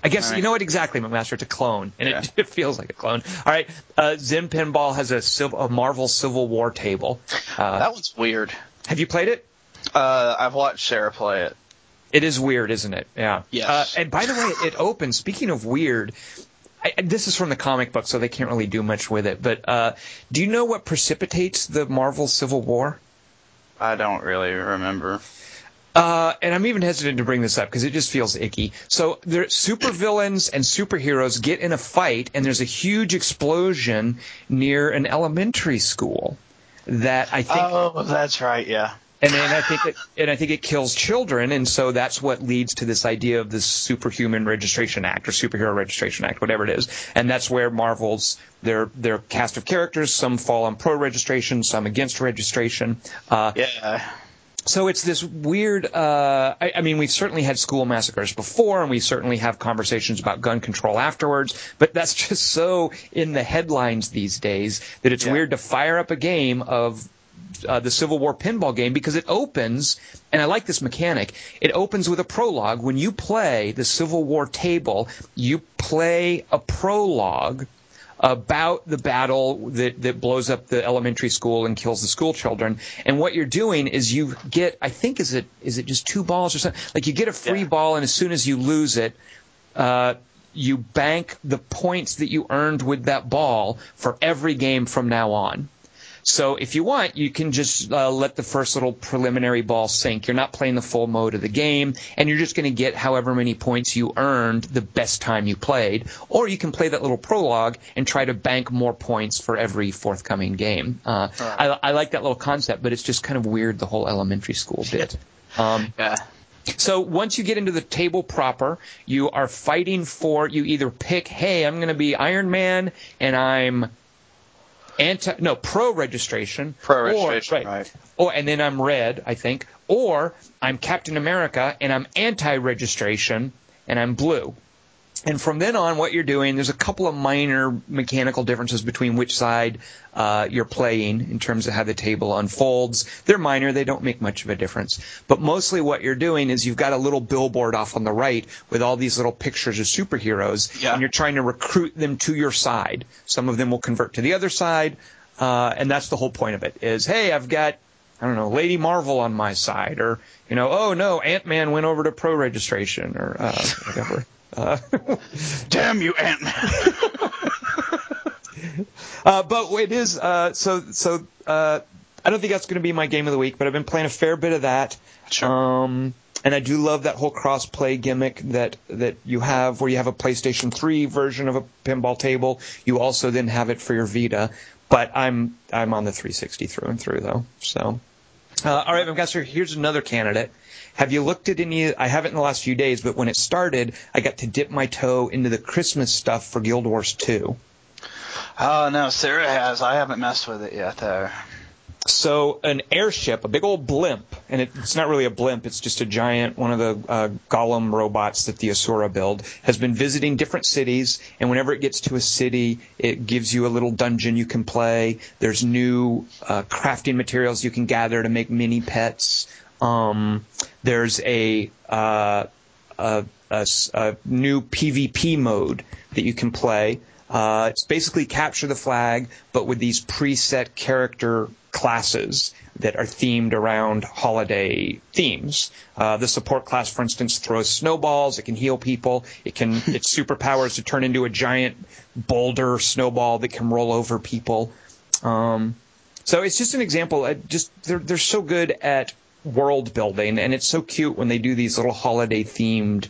I guess, right. You know what exactly, McMaster, it's a clone, and it feels like a clone. All right, Zen Pinball has a Marvel Civil War table. That one's weird. Have you played it? I've watched Sarah play it. It is weird, isn't it? Yeah. Yes. And by the way, it opens. Speaking of weird, this is from the comic book, so they can't really do much with it. But do you know what precipitates the Marvel Civil War? I don't really remember. And I'm even hesitant to bring this up because it just feels icky. So supervillains and superheroes get in a fight, and there's a huge explosion near an elementary school that I think... Oh, that's right, yeah. And then I think it kills children, and so that's what leads to this idea of this Superhuman Registration Act or Superhero Registration Act, whatever it is. And that's where Marvel's their cast of characters, some fall on pro registration, some against registration. Yeah. So it's this weird. I mean, we've certainly had school massacres before, and we certainly have conversations about gun control afterwards. But that's just so in the headlines these days that it's weird to fire up a game of. The Civil War pinball game, because it opens, and I like this mechanic, it opens with a prologue. When you play the Civil War table, you play a prologue about the battle that blows up the elementary school and kills the school children. And what you're doing is you get, I think, is it just 2 balls or something? Like you get a free ball, and as soon as you lose it, you bank the points that you earned with that ball for every game from now on. So if you want, you can just let the first little preliminary ball sink. You're not playing the full mode of the game, and you're just going to get however many points you earned the best time you played. Or you can play that little prologue and try to bank more points for every forthcoming game. I like that little concept, but it's just kind of weird, the whole elementary school bit. Yeah. So once you get into the table proper, you are fighting for – you either pick, hey, I'm going to be Iron Man, and I'm – pro-registration. Pro-registration, right. Or, and then I'm red, I think. Or I'm Captain America, and I'm anti-registration, and I'm blue. And from then on, what you're doing, there's a couple of minor mechanical differences between which side you're playing in terms of how the table unfolds. They're minor. They don't make much of a difference. But mostly what you're doing is you've got a little billboard off on the right with all these little pictures of superheroes, and you're trying to recruit them to your side. Some of them will convert to the other side, and that's the whole point of it is, hey, I've got – I don't know, Lady Marvel on my side, or, oh, no, Ant-Man went over to pro-registration, or whatever. Damn you, Ant-Man! But it is, I don't think that's going to be my game of the week, but I've been playing a fair bit of that. Sure. And I do love that whole cross-play gimmick that you have, where you have a PlayStation 3 version of a pinball table. You also then have it for your Vita. But I'm on the 360 through and through, though. So, all right, McMaster, here's another candidate. Have you looked at any – I haven't in the last few days, but when it started, I got to dip my toe into the Christmas stuff for Guild Wars 2. Oh, no, Sarah has. I haven't messed with it yet, though. So an airship, a big old blimp, and it's not really a blimp, it's just a giant, one of the Gollum robots that the Asura build, has been visiting different cities, and whenever it gets to a city, it gives you a little dungeon you can play. There's new crafting materials you can gather to make mini pets. There's a new PvP mode that you can play. It's basically Capture the Flag, but with these preset character classes that are themed around holiday themes. The support class, for instance, throws snowballs. It can heal people. It can its superpowers to turn into a giant boulder snowball that can roll over people. So it's just an example. They're so good at world building, and it's so cute when they do these little holiday themed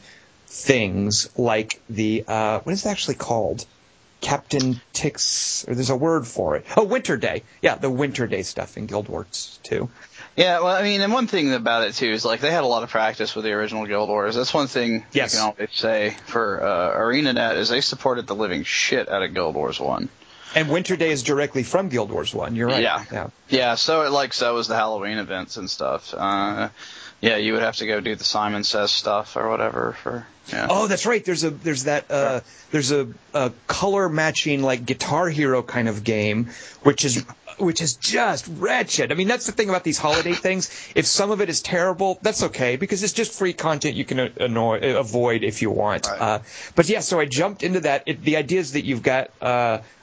things, like the what is it actually called? Captain Ticks, or there's a word for it. Oh, Winter Day. Yeah, the Winter Day stuff in Guild Wars 2. Yeah, well, I mean, and one thing about it, too, is, like, they had a lot of practice with the original Guild Wars. That's one thing you can always say for ArenaNet is they supported the living shit out of Guild Wars 1. And Winter Day is directly from Guild Wars 1. You're right. Yeah, so, so was the Halloween events and stuff. Yeah, you would have to go do the Simon Says stuff or whatever for. Yeah. Oh, that's right. There's a color matching like Guitar Hero kind of game, which is just wretched. I mean, that's the thing about these holiday things. If some of it is terrible, that's okay because it's just free content you can avoid if you want. Right. But yeah, so I jumped into that. The idea is that you've got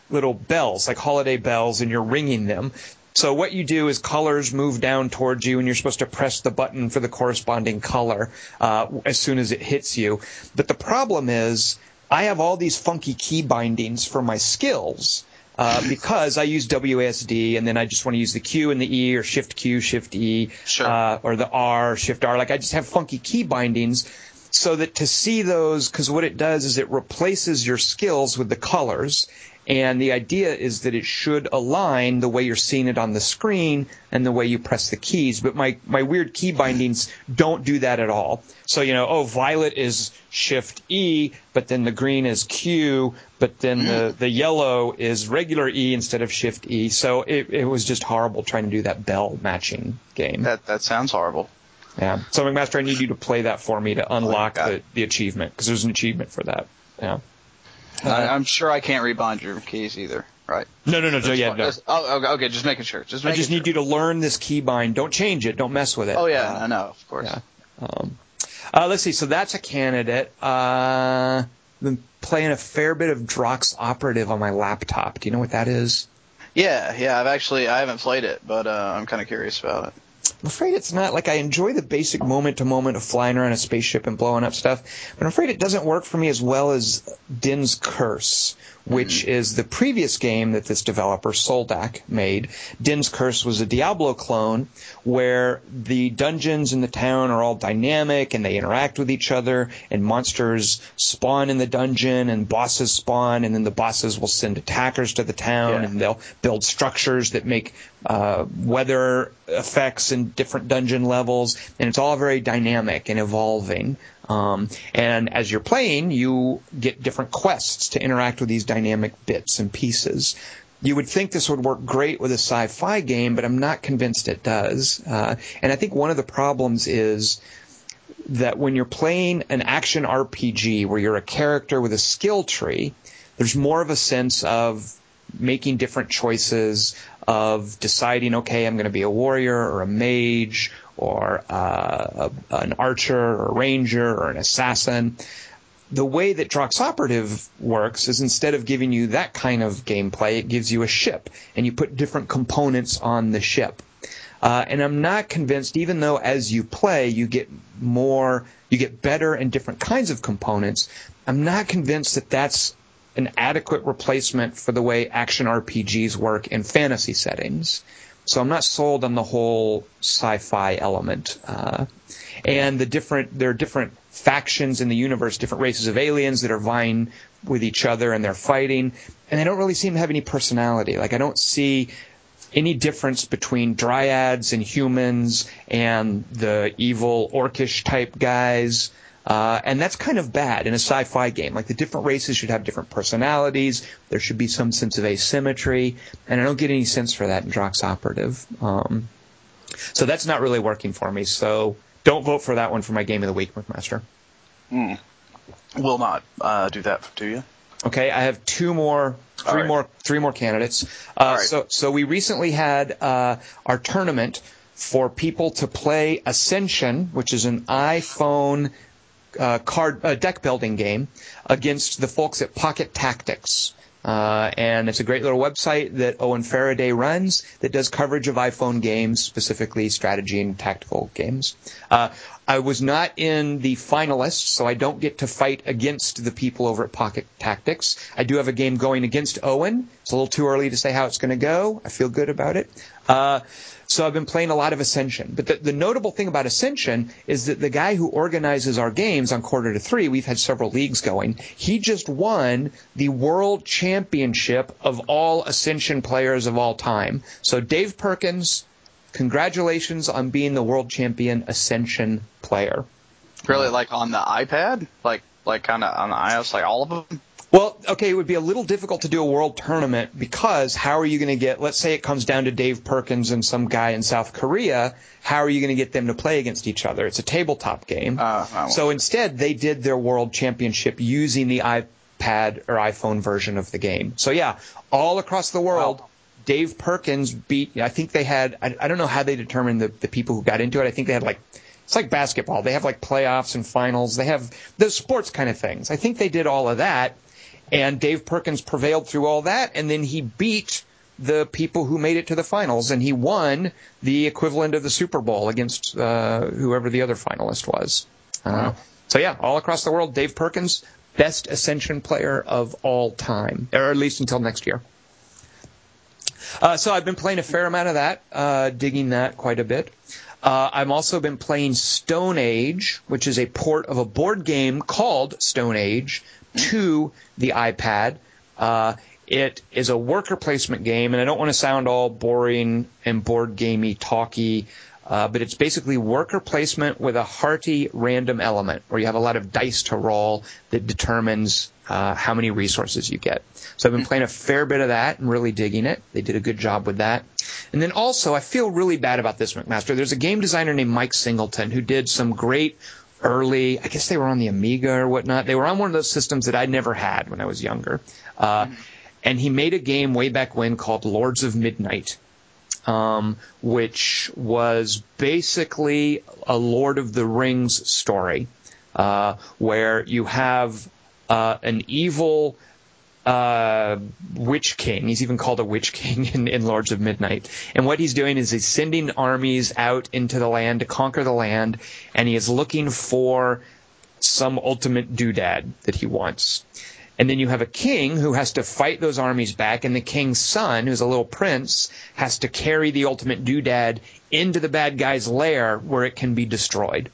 little bells, like holiday bells, and you're ringing them. So what you do is colors move down towards you, and you're supposed to press the button for the corresponding color as soon as it hits you. But the problem is I have all these funky key bindings for my skills because I use WASD, and then I just want to use the Q and the E or Shift Q, Shift E, or the R, Shift R. Like I just have funky key bindings so that to see those, because what it does is it replaces your skills with the colors. And the idea is that it should align the way you're seeing it on the screen and the way you press the keys. But my weird key bindings don't do that at all. So, violet is Shift E, but then the green is Q, but then the yellow is regular E instead of Shift E. So it was just horrible trying to do that bell matching game. That sounds horrible. Yeah. So, McMaster, I need you to play that for me to unlock the achievement, because there's an achievement for that. Yeah. I'm sure I can't rebond your keys either, right? No. Yeah, no. Oh, okay, just making sure. I just need you to learn this keybind. Don't change it. Don't mess with it. Oh, yeah, I know, of course. Yeah. Let's see. So that's a candidate. I've been playing a fair bit of Drox Operative on my laptop. Do you know what that is? Yeah. I haven't played it, but I'm kind of curious about it. I'm afraid it's not. Like, I enjoy the basic moment-to-moment of flying around a spaceship and blowing up stuff, but I'm afraid it doesn't work for me as well as Din's Curse, which is the previous game that this developer, Soldac, made. Din's Curse was a Diablo clone where the dungeons in the town are all dynamic and they interact with each other, and monsters spawn in the dungeon and bosses spawn, and then the bosses will send attackers to the town and they'll build structures that make weather effects in different dungeon levels, and it's all very dynamic and evolving. And as you're playing, you get different quests to interact with these dynamic bits and pieces. You would think this would work great with a sci-fi game, but I'm not convinced it does. And I think one of the problems is that when you're playing an action RPG where you're a character with a skill tree, there's more of a sense of making different choices, of deciding, okay, I'm going to be a warrior or a mage or an archer or a ranger or an assassin. The way that Drox Operative works is instead of giving you that kind of gameplay, it gives you a ship, and you put different components on the ship. And I'm not convinced, even though as you play, you get better and different kinds of components, I'm not convinced that that's an adequate replacement for the way action RPGs work in fantasy settings. So I'm not sold on the whole sci-fi element. And there are different factions in the universe, different races of aliens that are vying with each other and they're fighting. And they don't really seem to have any personality. Like, I don't see any difference between dryads and humans and the evil orcish type guys. And that's kind of bad in a sci-fi game. Like, the different races should have different personalities. There should be some sense of asymmetry. And I don't get any sense for that in Drox Operative. So that's not really working for me. So don't vote for that one for my Game of the Week, McMaster. Will not do that to you. Okay, I have three more candidates. Right. So we recently had our tournament for people to play Ascension, which is an iPhone deck building game, against the folks at Pocket Tactics. And it's a great little website that Owen Faraday runs that does coverage of iPhone games, specifically strategy and tactical games. I was not in the finalists, so I don't get to fight against the people over at Pocket Tactics. I do have a game going against Owen. It's a little too early to say how it's going to go. I feel good about it. So I've been playing a lot of Ascension. But the notable thing about Ascension is that the guy who organizes our games on Quarter to Three, we've had several leagues going, he just won the World Championship of all Ascension players of all time. So Dave Perkins, congratulations on being the world champion Ascension player. Really, like on the iPad? Like kind of on the iOS, like all of them? Well, okay, it would be a little difficult to do a world tournament because how are you going to get, let's say it comes down to Dave Perkins and some guy in South Korea, how are you going to get them to play against each other? It's a tabletop game. So instead, they did their world championship using the iPad or iPhone version of the game. So yeah, all across the world... Wow. Dave Perkins beat, I think they had, I don't know how they determined the people who got into it. I think they had it's like basketball. They have playoffs and finals. They have those sports kind of things. I think they did all of that, and Dave Perkins prevailed through all that, and then he beat the people who made it to the finals, and he won the equivalent of the Super Bowl against whoever the other finalist was. Wow. So yeah, all across the world, Dave Perkins, best Ascension player of all time, or at least until next year. So I've been playing a fair amount of that, digging that quite a bit. I've also been playing Stone Age, which is a port of a board game called Stone Age, to the iPad. It is a worker placement game, and I don't want to sound all boring and board gamey talky, but it's basically worker placement with a hearty random element, where you have a lot of dice to roll that determines how many resources you get. So I've been playing a fair bit of that and really digging it. They did a good job with that. And then also, I feel really bad about this, McMaster. There's a game designer named Mike Singleton who did some great early, I guess they were on the Amiga or whatnot. They were on one of those systems that I never had when I was younger. And he made a game way back when called Lords of Midnight, which was basically a Lord of the Rings story, where you have... an evil witch king. He's even called a witch king in Lords of Midnight. And what he's doing is he's sending armies out into the land to conquer the land, and he is looking for some ultimate doodad that he wants. And then you have a king who has to fight those armies back, and the king's son, who's a little prince, has to carry the ultimate doodad into the bad guy's lair where it can be destroyed.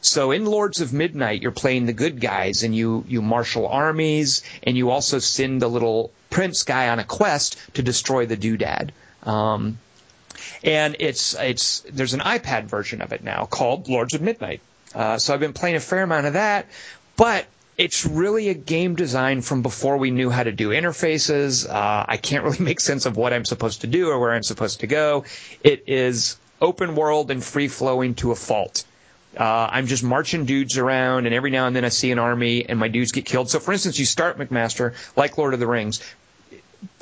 So in Lords of Midnight, you're playing the good guys, and you marshal armies, and you also send the little prince guy on a quest to destroy the doodad. And there's an iPad version of it now called Lords of Midnight. So I've been playing a fair amount of that, but it's really a game design from before we knew how to do interfaces. I can't really make sense of what I'm supposed to do or where I'm supposed to go. It is open world and free-flowing to a fault. I'm just marching dudes around, and every now and then I see an army, and my dudes get killed. So, for instance, you start, McMaster, like Lord of the Rings,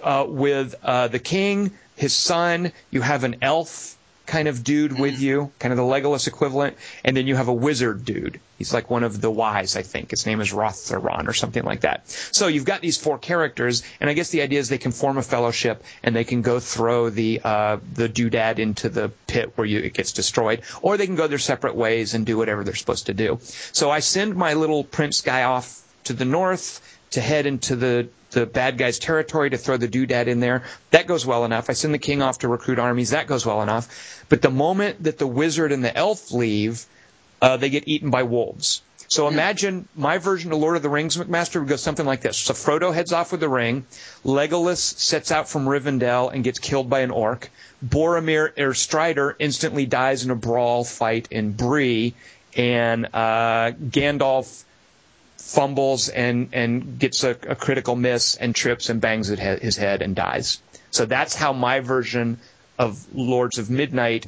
with the king, his son, you have an elf kind of dude with you, kind of the Legolas equivalent, and then you have a wizard dude. He's like one of the wise, I think. His name is Rotheron or something like that. So you've got these four characters, and I guess the idea is they can form a fellowship, and they can go throw the doodad into the pit where it gets destroyed, or they can go their separate ways and do whatever they're supposed to do. So I send my little prince guy off to the north to head into the bad guy's territory to throw the doodad in there. That goes well enough. I send the king off to recruit armies. That goes well enough. But the moment that the wizard and the elf leave, they get eaten by wolves. So imagine my version of Lord of the Rings, McMaster, would go something like this. So Frodo heads off with the ring. Legolas sets out from Rivendell and gets killed by an orc. Boromir, or Strider, instantly dies in a brawl fight in Bree. And Gandalf fumbles and gets a critical miss and trips and bangs his head and dies. So that's how my version of Lords of Midnight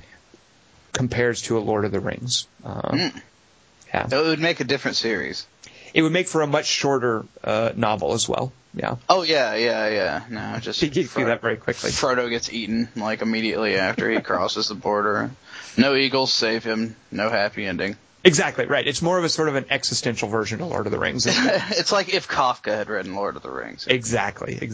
compares to a Lord of the Rings. Yeah. So it would make a different series. It would make for a much shorter novel as well. Yeah. Oh, yeah. No, just you can do that very quickly. Frodo gets eaten immediately after he crosses the border. No eagles save him. No happy ending. Exactly, right. It's more of a sort of an existential version of Lord of the Rings. It's like if Kafka had written Lord of the Rings. Exactly.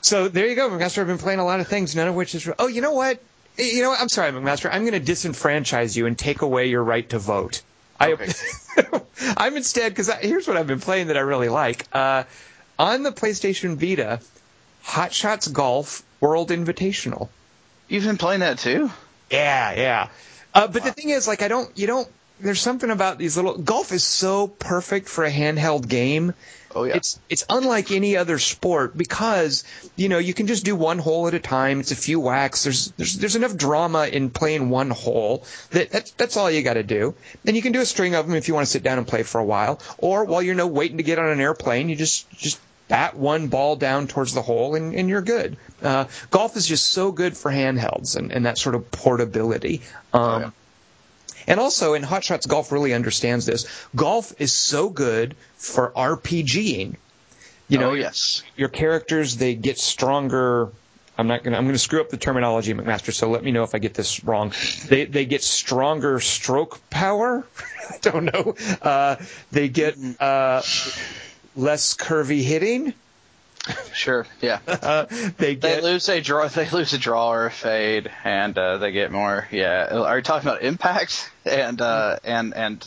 So there you go, McMaster. I've been playing a lot of things, none of which is... Oh, you know what? I'm sorry, McMaster. I'm going to disenfranchise you and take away your right to vote. Okay. I'm instead, because here's what I've been playing that I really like. On the PlayStation Vita, Hot Shots Golf World Invitational. You've been playing that too? Yeah. But wow. The thing is, like, there's something about these little, golf is so perfect for a handheld game. Oh, yeah. It's unlike any other sport because, you can just do one hole at a time. It's a few whacks. There's enough drama in playing one hole that's all you got to do. Then you can do a string of them if you want to sit down and play for a while. Or while you're waiting to get on an airplane, you just bat one ball down towards the hole and you're good. Golf is just so good for handhelds and that sort of portability. And also, in Hot Shots Golf really understands this. Golf is so good for RPGing. Yes. Your characters, they get stronger. I'm going to screw up the terminology, McMaster, so let me know if I get this wrong. They get stronger stroke power. I don't know. They get less curvy hitting. Sure, yeah. They lose a draw or a fade, and they get more. Yeah, are you talking about impact and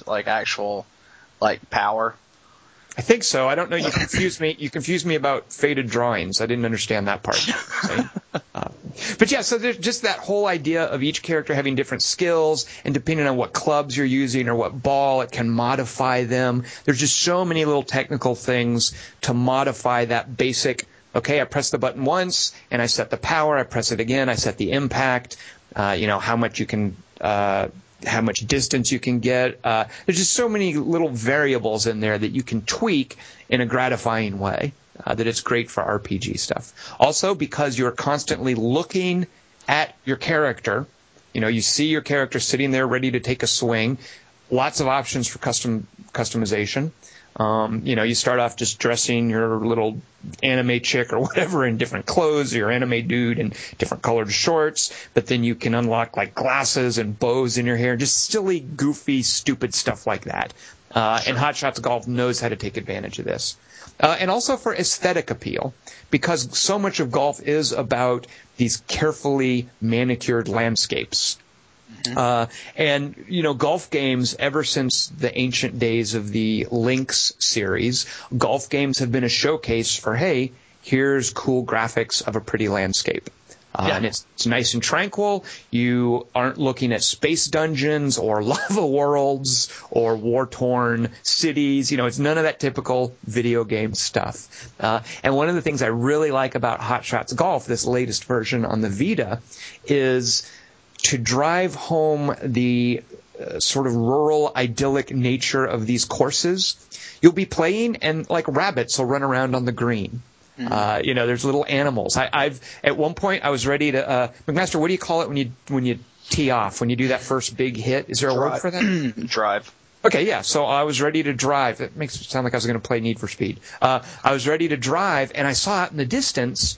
like actual like power? I think so. I don't know. You confused me. You confused me about faded drawings. I didn't understand that part. But yeah, so there's just that whole idea of each character having different skills, and depending on what clubs you're using or what ball, it can modify them. There's just so many little technical things to modify that basic, I press the button once, and I set the power, I press it again, I set the impact, how much distance you can get. There's just so many little variables in there that you can tweak in a gratifying way. That it's great for RPG stuff. Also, because you're constantly looking at your character, you see your character sitting there ready to take a swing. Lots of options for customization. You start off just dressing your little anime chick or whatever in different clothes, or your anime dude in different colored shorts. But then you can unlock like glasses and bows in your hair, just silly, goofy, stupid stuff like that. And Hot Shots Golf knows how to take advantage of this. And also for aesthetic appeal, because so much of golf is about these carefully manicured landscapes. Mm-hmm. Golf games, ever since the ancient days of the Lynx series, golf games have been a showcase for, hey, here's cool graphics of a pretty landscape. And it's nice and tranquil. You aren't looking at space dungeons or lava worlds or war-torn cities. It's none of that typical video game stuff. And one of the things I really like about Hot Shots Golf, this latest version on the Vita, is to drive home the sort of rural, idyllic nature of these courses. You'll be playing and, like, rabbits will run around on the green. There's little animals. At one point I was ready to McMaster, what do you call it when you tee off, when you do that first big hit? Is there a word for that? Drive. Okay, yeah. So I was ready to drive. That makes it sound like I was going to play Need for Speed. I was ready to drive, and I saw it in the distance.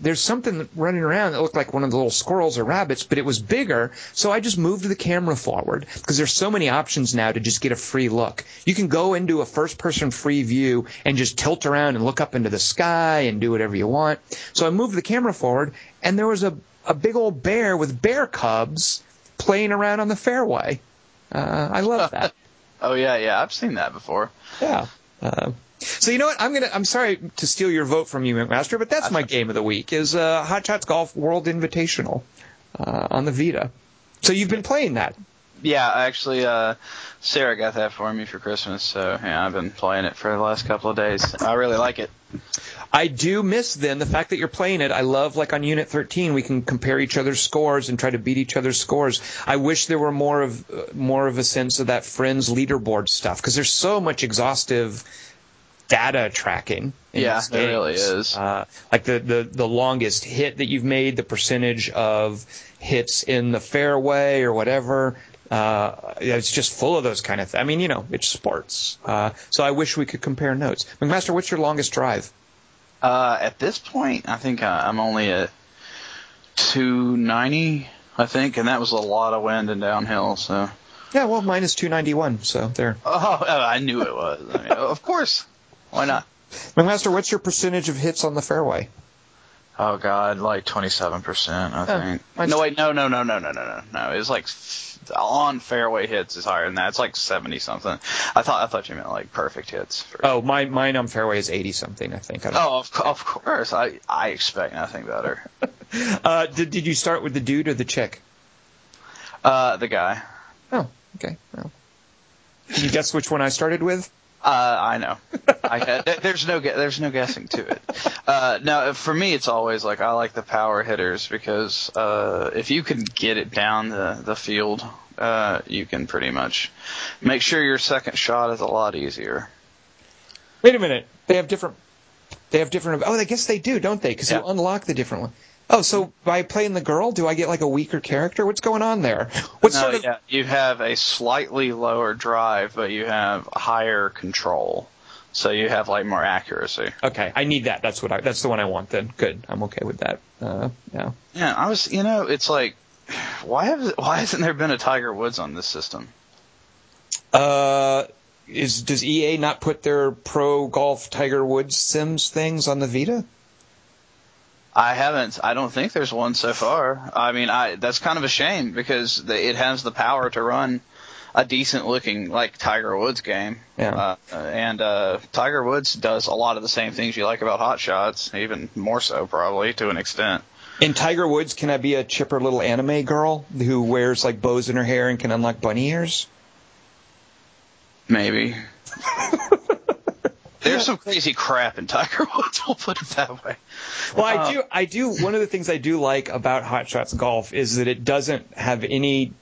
There's something running around that looked like one of the little squirrels or rabbits, but it was bigger, so I just moved the camera forward because there's so many options now to just get a free look. You can go into a first-person free view and just tilt around and look up into the sky and do whatever you want. So I moved the camera forward, and there was a big old bear with bear cubs playing around on the fairway. I love that. Oh, yeah. I've seen that before. Yeah. So you know what? I'm sorry to steal your vote from you, McMaster, but that's my game of the week is Hot Shots Golf World Invitational on the Vita. So you've been playing that? Yeah, actually, Sarah got that for me for Christmas, so yeah, I've been playing it for the last couple of days. I really like it. I do miss, then, the fact that you're playing it. I love, like, on Unit 13, we can compare each other's scores and try to beat each other's scores. I wish there were more of a sense of that friends leaderboard stuff, because there's so much exhaustive data tracking. Yeah, it really is. Like the longest hit that you've made, the percentage of hits in the fairway or whatever. It's just full of those kind of things. I mean, it's sports. So I wish we could compare notes. McMaster, what's your longest drive? At this point, I think I'm only at 290, I think, and that was a lot of wind and downhill, so... Yeah, well, mine is 291, so there. Oh, I knew it was. I mean, of course. Why not? McMaster, what's your percentage of hits on the fairway? Oh, God, like 27%, I think. No, wait, no. It's like on fairway hits is higher than that. It's like 70-something. I thought you meant like perfect hits. Oh, mine on fairway is 80-something, I think. Of course. I expect nothing better. Did you start with the dude or the chick? The guy. Oh, okay. Well, can you guess which one I started with? I know. There's no guessing to it. Now, for me, it's always like I like the power hitters because if you can get it down the field, you can pretty much make sure your second shot is a lot easier. Wait a minute. They have different. Oh, I guess they do, don't they? Because you unlock the different one. Oh, so by playing the girl, do I get like a weaker character? What's going on there? You have a slightly lower drive, but you have higher control. So you have like more accuracy. Okay, I need that. That's the one I want. Then good, I'm okay with that. Yeah, I was. You know, it's like, why hasn't there been a Tiger Woods on this system? Does EA not put their pro golf Tiger Woods Sims things on the Vita? I haven't. I don't think there's one so far. I mean, that's kind of a shame because it has the power to run a decent-looking, like, Tiger Woods game. Yeah. And Tiger Woods does a lot of the same things you like about Hot Shots, even more so probably to an extent. In Tiger Woods, can I be a chipper little anime girl who wears, like, bows in her hair and can unlock bunny ears? Maybe. There's some crazy crap in Tiger Woods, we'll put it that way. Well, one of the things I do like about Hot Shots Golf is that it doesn't have any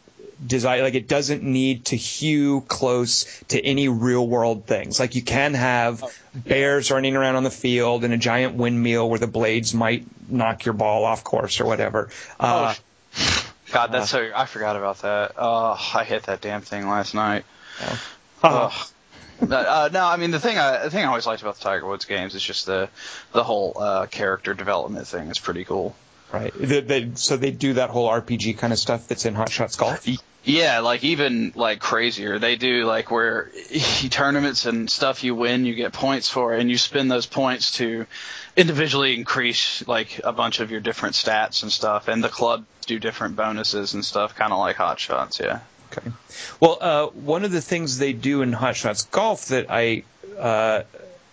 desire, like it doesn't need to hew close to any real world things. Like you can have bears running around on the field and a giant windmill where the blades might knock your ball off course or whatever. God, that's so, I forgot about that. I hit that damn thing last night. No, I mean the thing I always liked about the Tiger Woods games is just the whole character development thing is pretty cool. Right. So they do that whole RPG kind of stuff that's in Hot Shots Golf. Yeah, like even like crazier. They do like where tournaments and stuff you win, you get points for, and you spend those points to individually increase like a bunch of your different stats and stuff. And the club do different bonuses and stuff, kind of like Hot Shots. Yeah. Okay. Well, one of the things they do in Hot Shots Golf that I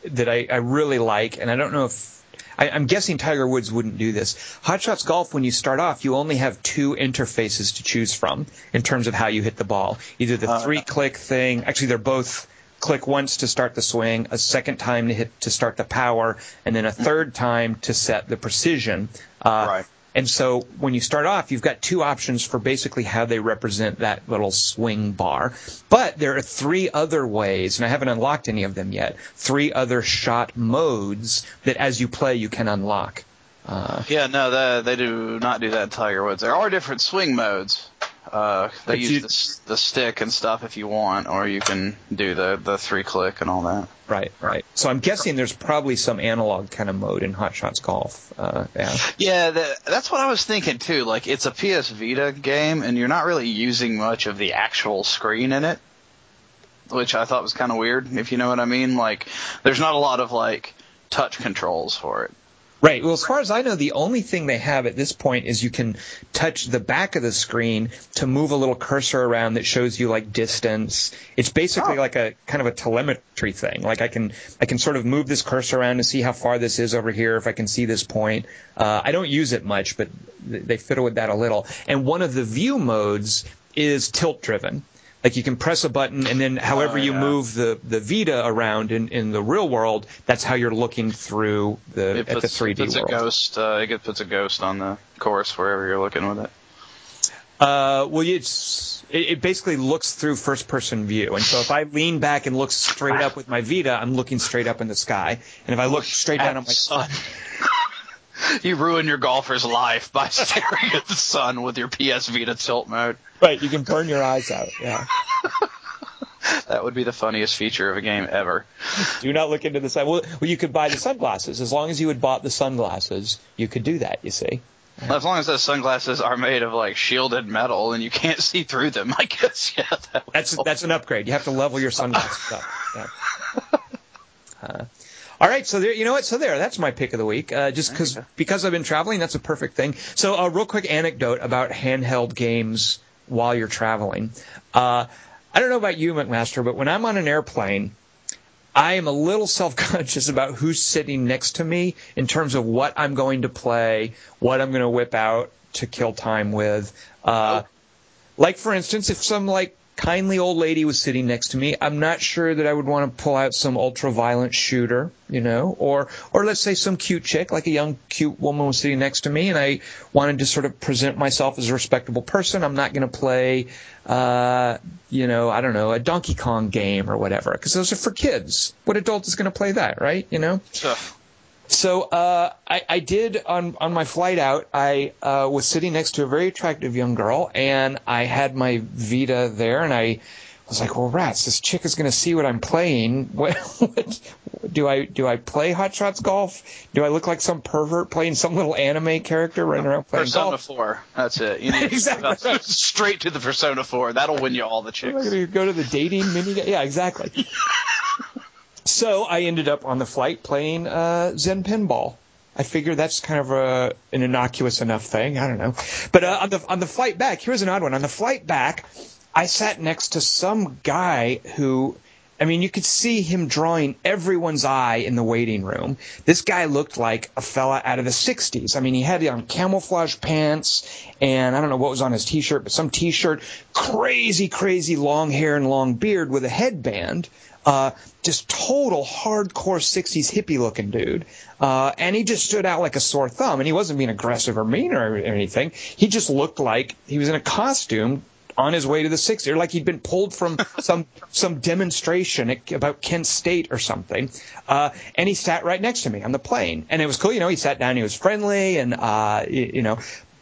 really like, and I don't know if I'm guessing Tiger Woods wouldn't do this. Hot Shots Golf, when you start off, you only have two interfaces to choose from in terms of how you hit the ball. Either the three-click thing. Actually, they're both click once to start the swing, a second time to start the power, and then a third time to set the precision. Right. And so when you start off, you've got two options for basically how they represent that little swing bar. But there are three other ways, and I haven't unlocked any of them yet, three other shot modes that as you play you can unlock. They do not do that in Tiger Woods. There are different swing modes. They use the stick and stuff if you want, or you can do the three-click and all that. Right. So I'm guessing there's probably some analog kind of mode in Hot Shots Golf. That's what I was thinking, too. Like, it's a PS Vita game, and you're not really using much of the actual screen in it, which I thought was kind of weird, if you know what I mean. Like, there's not a lot of, like, touch controls for it. Right. Well, as far as I know, the only thing they have at this point is you can touch the back of the screen to move a little cursor around that shows you like distance. It's basically like a kind of a telemetry thing. Like I can sort of move this cursor around to see how far this is over here if I can see this point. I don't use it much, but they fiddle with that a little. And one of the view modes is tilt driven. Like you can press a button, and then however you move the Vita around in the real world, that's how you're looking through the 3D world. It puts a ghost on the course wherever you're looking with it. It basically looks through first-person view. And so if I lean back and look straight up with my Vita, I'm looking straight up in the sky. And if I look straight down at my sun... You ruin your golfer's life by staring at the sun with your PS Vita tilt mode. Right, you can burn your eyes out, yeah. That would be the funniest feature of a game ever. Do not look into the sun. Well, you could buy the sunglasses. As long as you had bought the sunglasses, you could do that, you see. As long as those sunglasses are made of like shielded metal and you can't see through them, I guess. Yeah, that's an upgrade. You have to level your sunglasses up. Yeah. All right, so there, you know what? So there, that's my pick of the week. Just because I've been traveling, that's a perfect thing. So a real quick anecdote about handheld games while you're traveling. I don't know about you, McMaster, but when I'm on an airplane, I am a little self-conscious about who's sitting next to me in terms of what I'm going to play, what I'm going to whip out to kill time with. Like, for instance, if some, like, kindly old lady was sitting next to me, I'm not sure that I would want to pull out some ultra-violent shooter, you know, or let's say some cute chick, like a young, cute woman was sitting next to me, and I wanted to sort of present myself as a respectable person. I'm not going to play, you know, I don't know, a Donkey Kong game or whatever, because those are for kids. What adult is going to play that, right, you know? Sure. So I did, on my flight out, I was sitting next to a very attractive young girl, and I had my Vita there, and I was like, well, rats, this chick is going to see what I'm playing. Do I play Hot Shots Golf? Do I look like some pervert playing some little anime character running around playing Persona golf? Persona 4, that's it. You need exactly. To straight to the Persona 4. That'll win you all the chicks. You're going to go to the dating mini game? Yeah, exactly. So I ended up on the flight playing Zen Pinball. I figure that's kind of an innocuous enough thing. I don't know. But on the flight back, here's an odd one. On the flight back, I sat next to some guy who, I mean, you could see him drawing everyone's eye in the waiting room. This guy looked like a fella out of the 60s. I mean, he had on camouflage pants and I don't know what was on his T-shirt, but some T-shirt, crazy, crazy long hair and long beard with a headband. Just total hardcore 60s hippie-looking dude. And he just stood out like a sore thumb. And he wasn't being aggressive or mean or anything. He just looked like he was in a costume on his way to the 60s, or like he'd been pulled from some demonstration about Kent State or something. And he sat right next to me on the plane. And it was cool. You know, he sat down. He was friendly and, you know.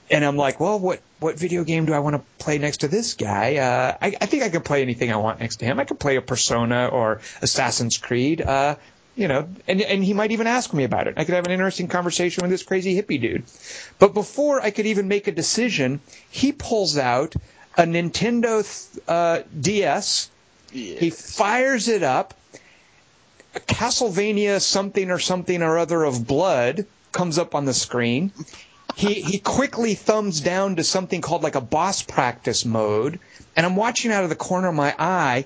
And I'm like, well, what video game do I want to play next to this guy? I think I could play anything I want next to him. I could play a Persona or Assassin's Creed, you know, and he might even ask me about it. I could have an interesting conversation with this crazy hippie dude. But before I could even make a decision, he pulls out a Nintendo DS. Yes. He fires it up. A Castlevania something or other of Blood comes up on the screen. He quickly thumbs down to something called like a boss practice mode, and I'm watching out of the corner of my eye,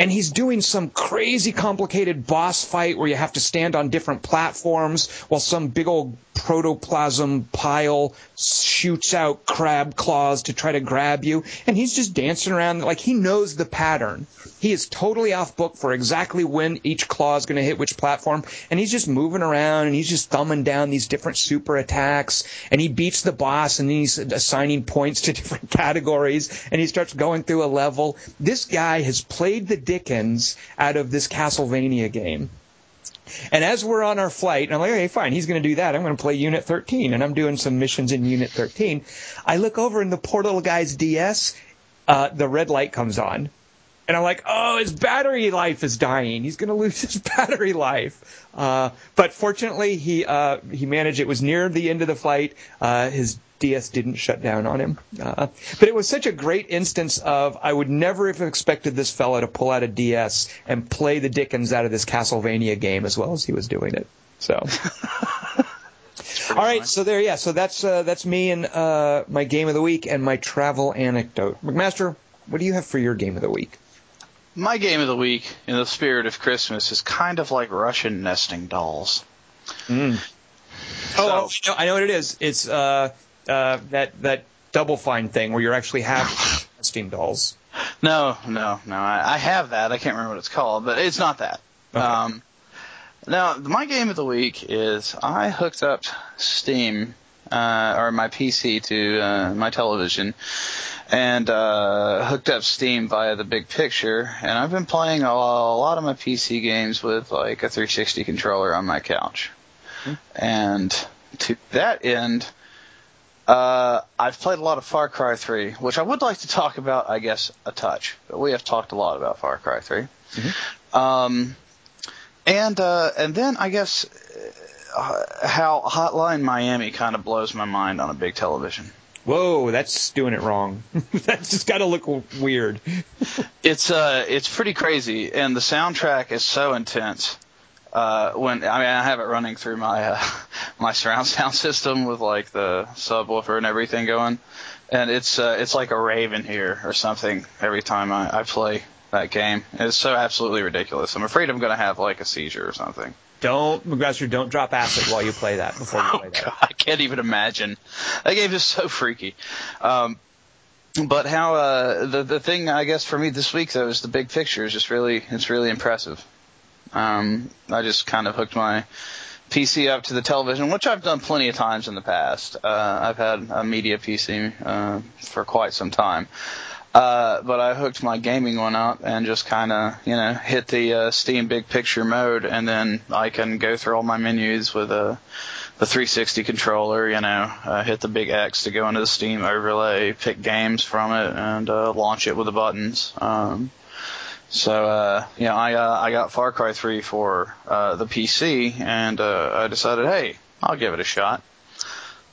and he's doing some crazy complicated boss fight where you have to stand on different platforms while some big old protoplasm pile shoots out crab claws to try to grab you, and he's just dancing around like he knows the pattern. He is totally off book for exactly when each claw is going to hit which platform, and he's just moving around, and he's just thumbing down these different super attacks, and he beats the boss, and then he's assigning points to different categories, and he starts going through a level. This guy has played the dickens out of this Castlevania game. And as we're on our flight, and I'm like, okay, fine, he's going to do that. I'm going to play Unit 13, and I'm doing some missions in Unit 13. I look over, and the poor little guy's DS, the red light comes on. And I'm like, oh, his battery life is dying. He's going to lose his battery life. But fortunately, he managed. It was near the end of the flight. His DS didn't shut down on him. But it was such a great instance of I would never have expected this fella to pull out a DS and play the dickens out of this Castlevania game as well as he was doing it. So. All right, so there, yeah. So that's me and my game of the week and my travel anecdote. McMaster, what do you have for your game of the week? My game of the week, in the spirit of Christmas, is kind of like Russian nesting dolls. Mm. Oh, so, I know what it is. It's that Double Fine thing where you actually have nesting dolls. No. I have that. I can't remember what it's called, but it's not that. Okay. Now, my game of the week is I hooked up Steam or my PC to my television and hooked up Steam via the big picture, and I've been playing a lot of my PC games with like a 360 controller on my couch. Mm-hmm. And to that end, I've played a lot of Far Cry 3, which I would like to talk about, I guess, a touch. But we have talked a lot about Far Cry 3. Mm-hmm. And then I guess how Hotline Miami kind of blows my mind on a big television. Whoa, that's doing it wrong. That's just got to look weird. It's pretty crazy, and the soundtrack is so intense. I have it running through my my surround sound system with like the subwoofer and everything going, and it's like a rave in here or something every time I play that game. It's so absolutely ridiculous. I'm afraid I'm going to have like a seizure or something. McGraster, don't drop acid while you play that. God, I can't even imagine. That game is so freaky. But how the thing, I guess, for me this week though is the big picture is just really it's really impressive. I just kind of hooked my PC up to the television, which I've done plenty of times in the past. I've had a media PC for quite some time. But I hooked my gaming one up and just kind of, hit the Steam Big Picture mode, and then I can go through all my menus with the 360 controller, hit the big X to go into the Steam overlay, pick games from it, and launch it with the buttons. I got Far Cry 3 for the PC, and I decided, hey, I'll give it a shot.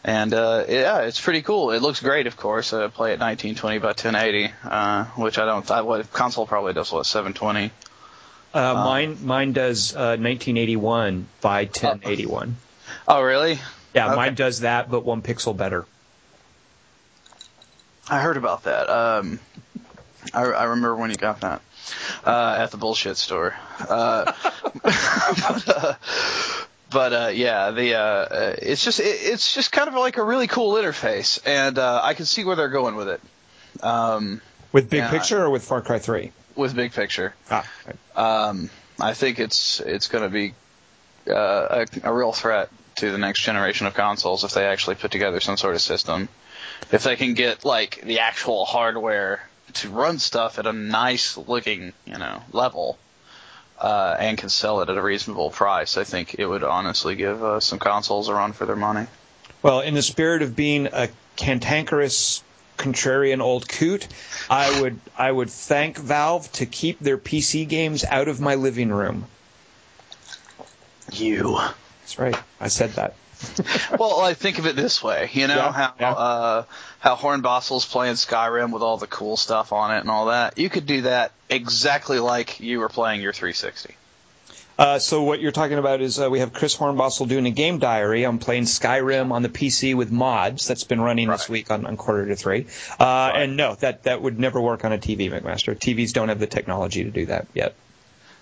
And, it's pretty cool. It looks great, of course. I play at 1920 by 1080, which I don't... console probably does, 720? Mine does 1981 by 1081. Oh, really? Yeah, okay. Mine does that, but one pixel better. I heard about that. I remember when you got that at the bullshit store. It's just kind of like a really cool interface, and I can see where they're going with it. With Big Picture or with Far Cry 3? With Big Picture. Right. I think it's going to be a real threat to the next generation of consoles if they actually put together some sort of system. If they can get like the actual hardware to run stuff at a nice looking level. And can sell it at a reasonable price, I think it would honestly give some consoles a run for their money. Well, in the spirit of being a cantankerous, contrarian old coot, I would thank Valve to keep their PC games out of my living room. You. That's right. I said that. Well, I think of it this way, how Hornbostel's playing Skyrim with all the cool stuff on it and all that. You could do that exactly like you were playing your 360. So what you're talking about is we have Chris Hornbostel doing a game diary. I'm playing Skyrim on the PC with mods. That's been running this week on 2:45. Right. And no, that would never work on a TV, McMaster. TVs don't have the technology to do that yet.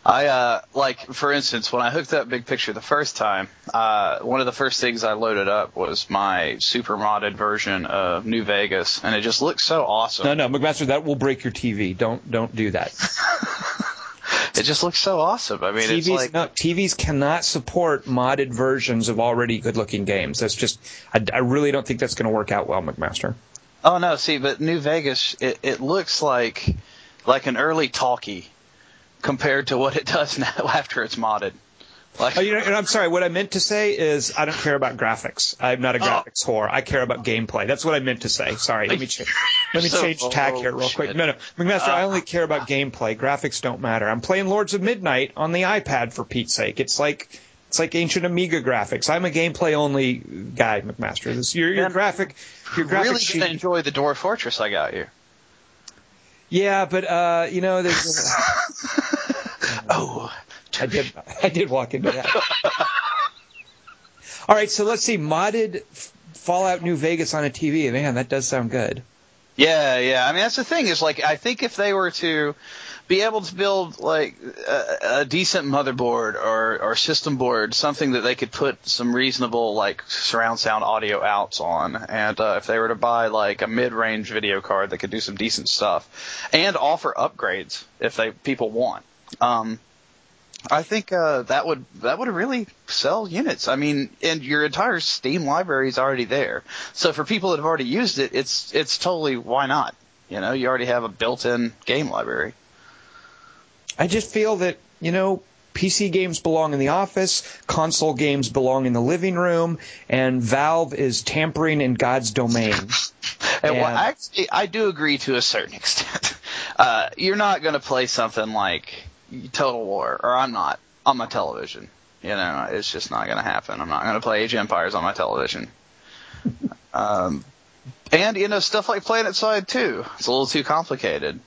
For instance, when I hooked up Big Picture the first time, one of the first things I loaded up was my super modded version of New Vegas, and it just looked so awesome. No, McMaster, that will break your TV. Don't do that. It just looks so awesome. I mean, TVs, it's like... No, TVs cannot support modded versions of already good-looking games. That's just... I really don't think that's going to work out well, McMaster. Oh, no, see, but New Vegas, it looks like an early talkie. Compared to what it does now after it's modded. I'm sorry, what I meant to say is I don't care about graphics. I'm not a graphics whore. I care about gameplay. That's what I meant to say. Sorry, let me change tack here real quick. No, McMaster, I only care about gameplay. Graphics don't matter. I'm playing Lords of Midnight on the iPad, for Pete's sake. It's like ancient Amiga graphics. I'm a gameplay-only guy, McMaster. Your graphic really sheet... Gonna enjoy the Dwarf Fortress I got here. Yeah, but, there's... I did walk into that. All right, so let's see. Modded Fallout New Vegas on a TV. Man, that does sound good. Yeah. I mean, that's the thing is, I think if they were to be able to build, a decent motherboard or system board, something that they could put some reasonable, surround sound audio outs on. And if they were to buy, a mid-range video card that could do some decent stuff and offer upgrades if people want. I think that would really sell units. I mean, and your entire Steam library is already there. So for people that have already used it, it's totally why not? You already have a built-in game library. I just feel that, PC games belong in the office, console games belong in the living room, and Valve is tampering in God's domain. Actually, I do agree to a certain extent. You're not going to play something like Total War, or I'm not, on my television. You know, it's just not going to happen. I'm not going to play Age of Empires on my television. And, you know, stuff like Planet Side 2. It's a little too complicated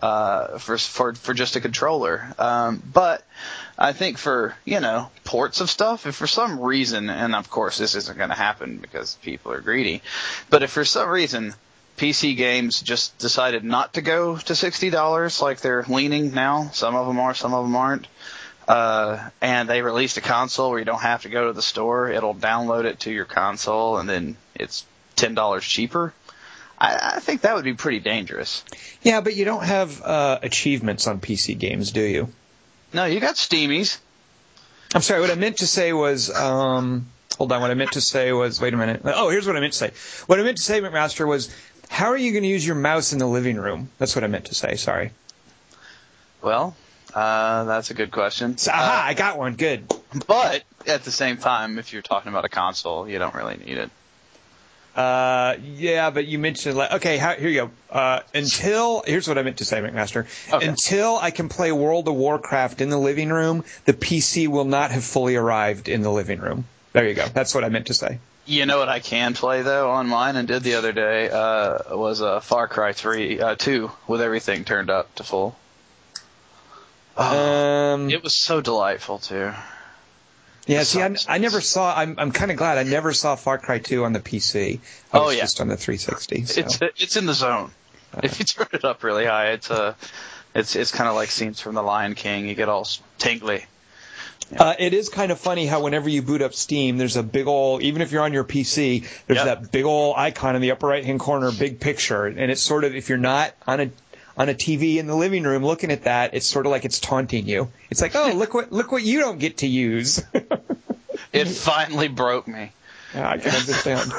for just a controller. But I think for, you know, ports of stuff, if for some reason, and of course this isn't going to happen because people are greedy, but if for some reason PC games just decided not to go to $60 like they're leaning now, some of them are, some of them aren't, and they released a console where you don't have to go to the store. It'll download it to your console, and then it's $10 cheaper. I think that would be pretty dangerous. Yeah, but you don't have achievements on PC games, do you? No, you got Steamies. I'm sorry, what I meant to say was... Wait a minute. Oh, here's what I meant to say. What I meant to say, McMaster, was how are you going to use your mouse in the living room? That's what I meant to say, sorry. Well... that's a good question. Aha, I got one. Good. But at the same time, if you're talking about a console, you don't really need it. Yeah, but you mentioned like, okay, here you go. Here's what I meant to say, McMaster. Okay. Until I can play World of Warcraft in the living room, the PC will not have fully arrived in the living room. There you go. That's what I meant to say. You know what I can play though online and did the other day was Far Cry 2 with everything turned up to full. It was so delightful too. Yeah, see, I never saw. I'm kind of glad I never saw Far Cry 2 on the PC. I was just on the 360. So. It's in the zone. If you turn it up really high, it's kind of like scenes from The Lion King. You get all tingly. Yeah. It is kind of funny how whenever you boot up Steam, there's a big old, even if you're on your PC, there's that big old icon in the upper right hand corner, big picture, and it's sort of if you're not on a TV in the living room looking at that, it's sort of like it's taunting you. It's like, oh, look what you don't get to use. It finally broke me. Yeah, I can understand.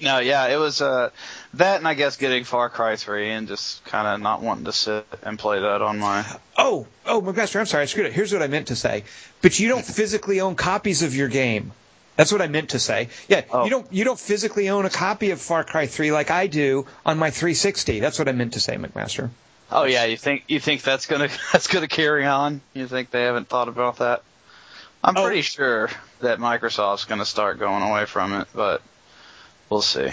No, yeah, it was that, and I guess getting Far Cry 3 and just kind of not wanting to sit and play that on my... Oh, McMaster, I'm sorry, I screwed it. Here's what I meant to say. But you don't physically own copies of your game. That's what I meant to say. Yeah, you don't physically own a copy of Far Cry 3 like I do on my 360. That's what I meant to say, McMaster. Oh yeah, you think that's gonna carry on? You think they haven't thought about that? I'm pretty sure that Microsoft's gonna start going away from it, but we'll see.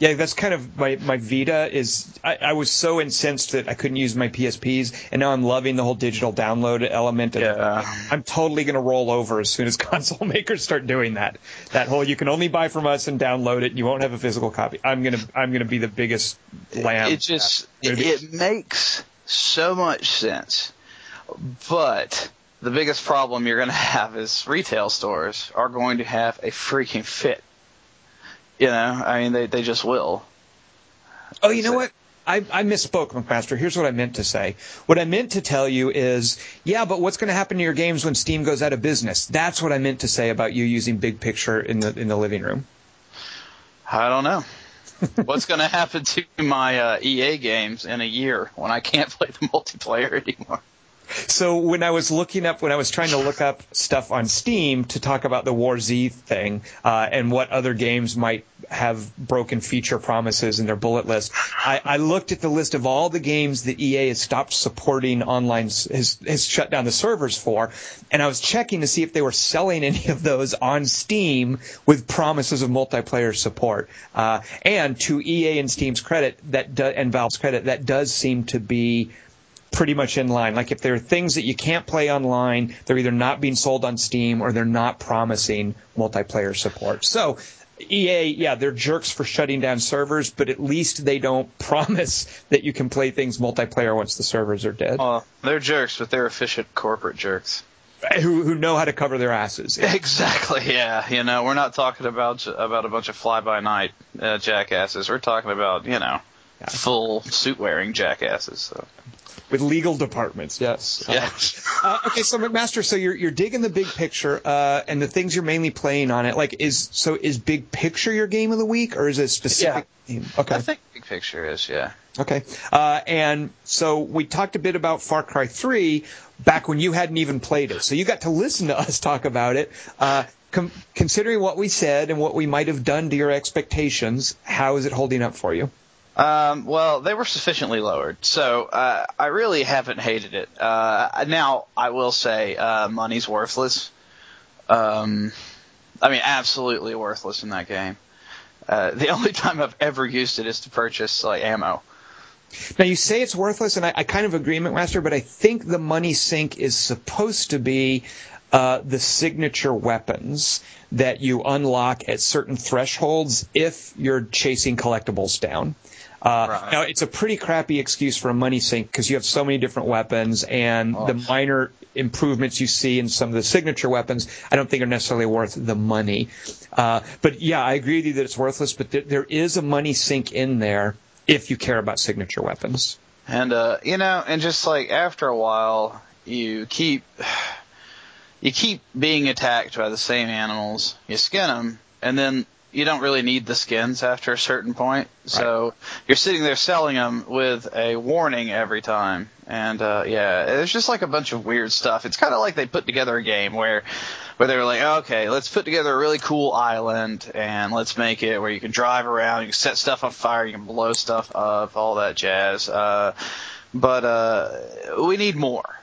Yeah, that's kind of my Vita is. I was so incensed that I couldn't use my PSPs, and now I'm loving the whole digital download element. I'm totally gonna roll over as soon as console makers start doing that. That whole you can only buy from us and download it. You won't have a physical copy. I'm gonna be the biggest lamb. It just it makes so much sense, but the biggest problem you're gonna have is retail stores are going to have a freaking fit. You know, I mean, they just will. Oh, you know what? I misspoke, McMaster. Here's what I meant to say. What I meant to tell you is, yeah, but what's going to happen to your games when Steam goes out of business? That's what I meant to say about you using Big Picture in the living room. I don't know. What's going to happen to my EA games in a year when I can't play the multiplayer anymore? So when I was trying to look up stuff on Steam to talk about the War Z thing and what other games might have broken feature promises in their bullet list, I looked at the list of all the games that EA has stopped supporting online, has shut down the servers for, and I was checking to see if they were selling any of those on Steam with promises of multiplayer support. And to EA and Steam's credit, and Valve's credit, that does seem to be pretty much in line. Like if there are things that you can't play online, they're either not being sold on Steam or they're not promising multiplayer support. So EA, yeah, they're jerks for shutting down servers, but at least they don't promise that you can play things multiplayer once the servers are dead. They're jerks, but they're efficient corporate jerks. Who know how to cover their asses. Yeah. Exactly, yeah. You know, we're not talking about a bunch of fly-by-night jackasses. We're talking about, you know, full suit-wearing jackasses. So. With legal departments, yes. Yes. Okay, so McMaster, so you're digging the Big Picture, and the things you're mainly playing on it. Like, is Big Picture your game of the week, or is it a specific game? Okay, I think Big Picture is, yeah. Okay, and so we talked a bit about Far Cry 3 back when you hadn't even played it, so you got to listen to us talk about it. Considering what we said and what we might have done to your expectations, how is it holding up for you? Well, they were sufficiently lowered, so I really haven't hated it. Now, I will say money's worthless. I mean, absolutely worthless in that game. The only time I've ever used it is to purchase ammo. Now, you say it's worthless, and I kind of agree, McMaster, but I think the money sink is supposed to be the signature weapons that you unlock at certain thresholds if you're chasing collectibles down. Right. Now, it's a pretty crappy excuse for a money sink because you have so many different weapons, and the minor improvements you see in some of the signature weapons I don't think are necessarily worth the money. But, yeah, I agree with you that it's worthless, but there is a money sink in there if you care about signature weapons. And, and just, after a while, you keep being attacked by the same animals. You skin them, and then you don't really need the skins after a certain point. So you're sitting there selling them with a warning every time. And, it's just a bunch of weird stuff. It's kind of like they put together a game where they were like, okay, let's put together a really cool island, and let's make it where you can drive around, you can set stuff on fire, you can blow stuff up, all that jazz. But we need more.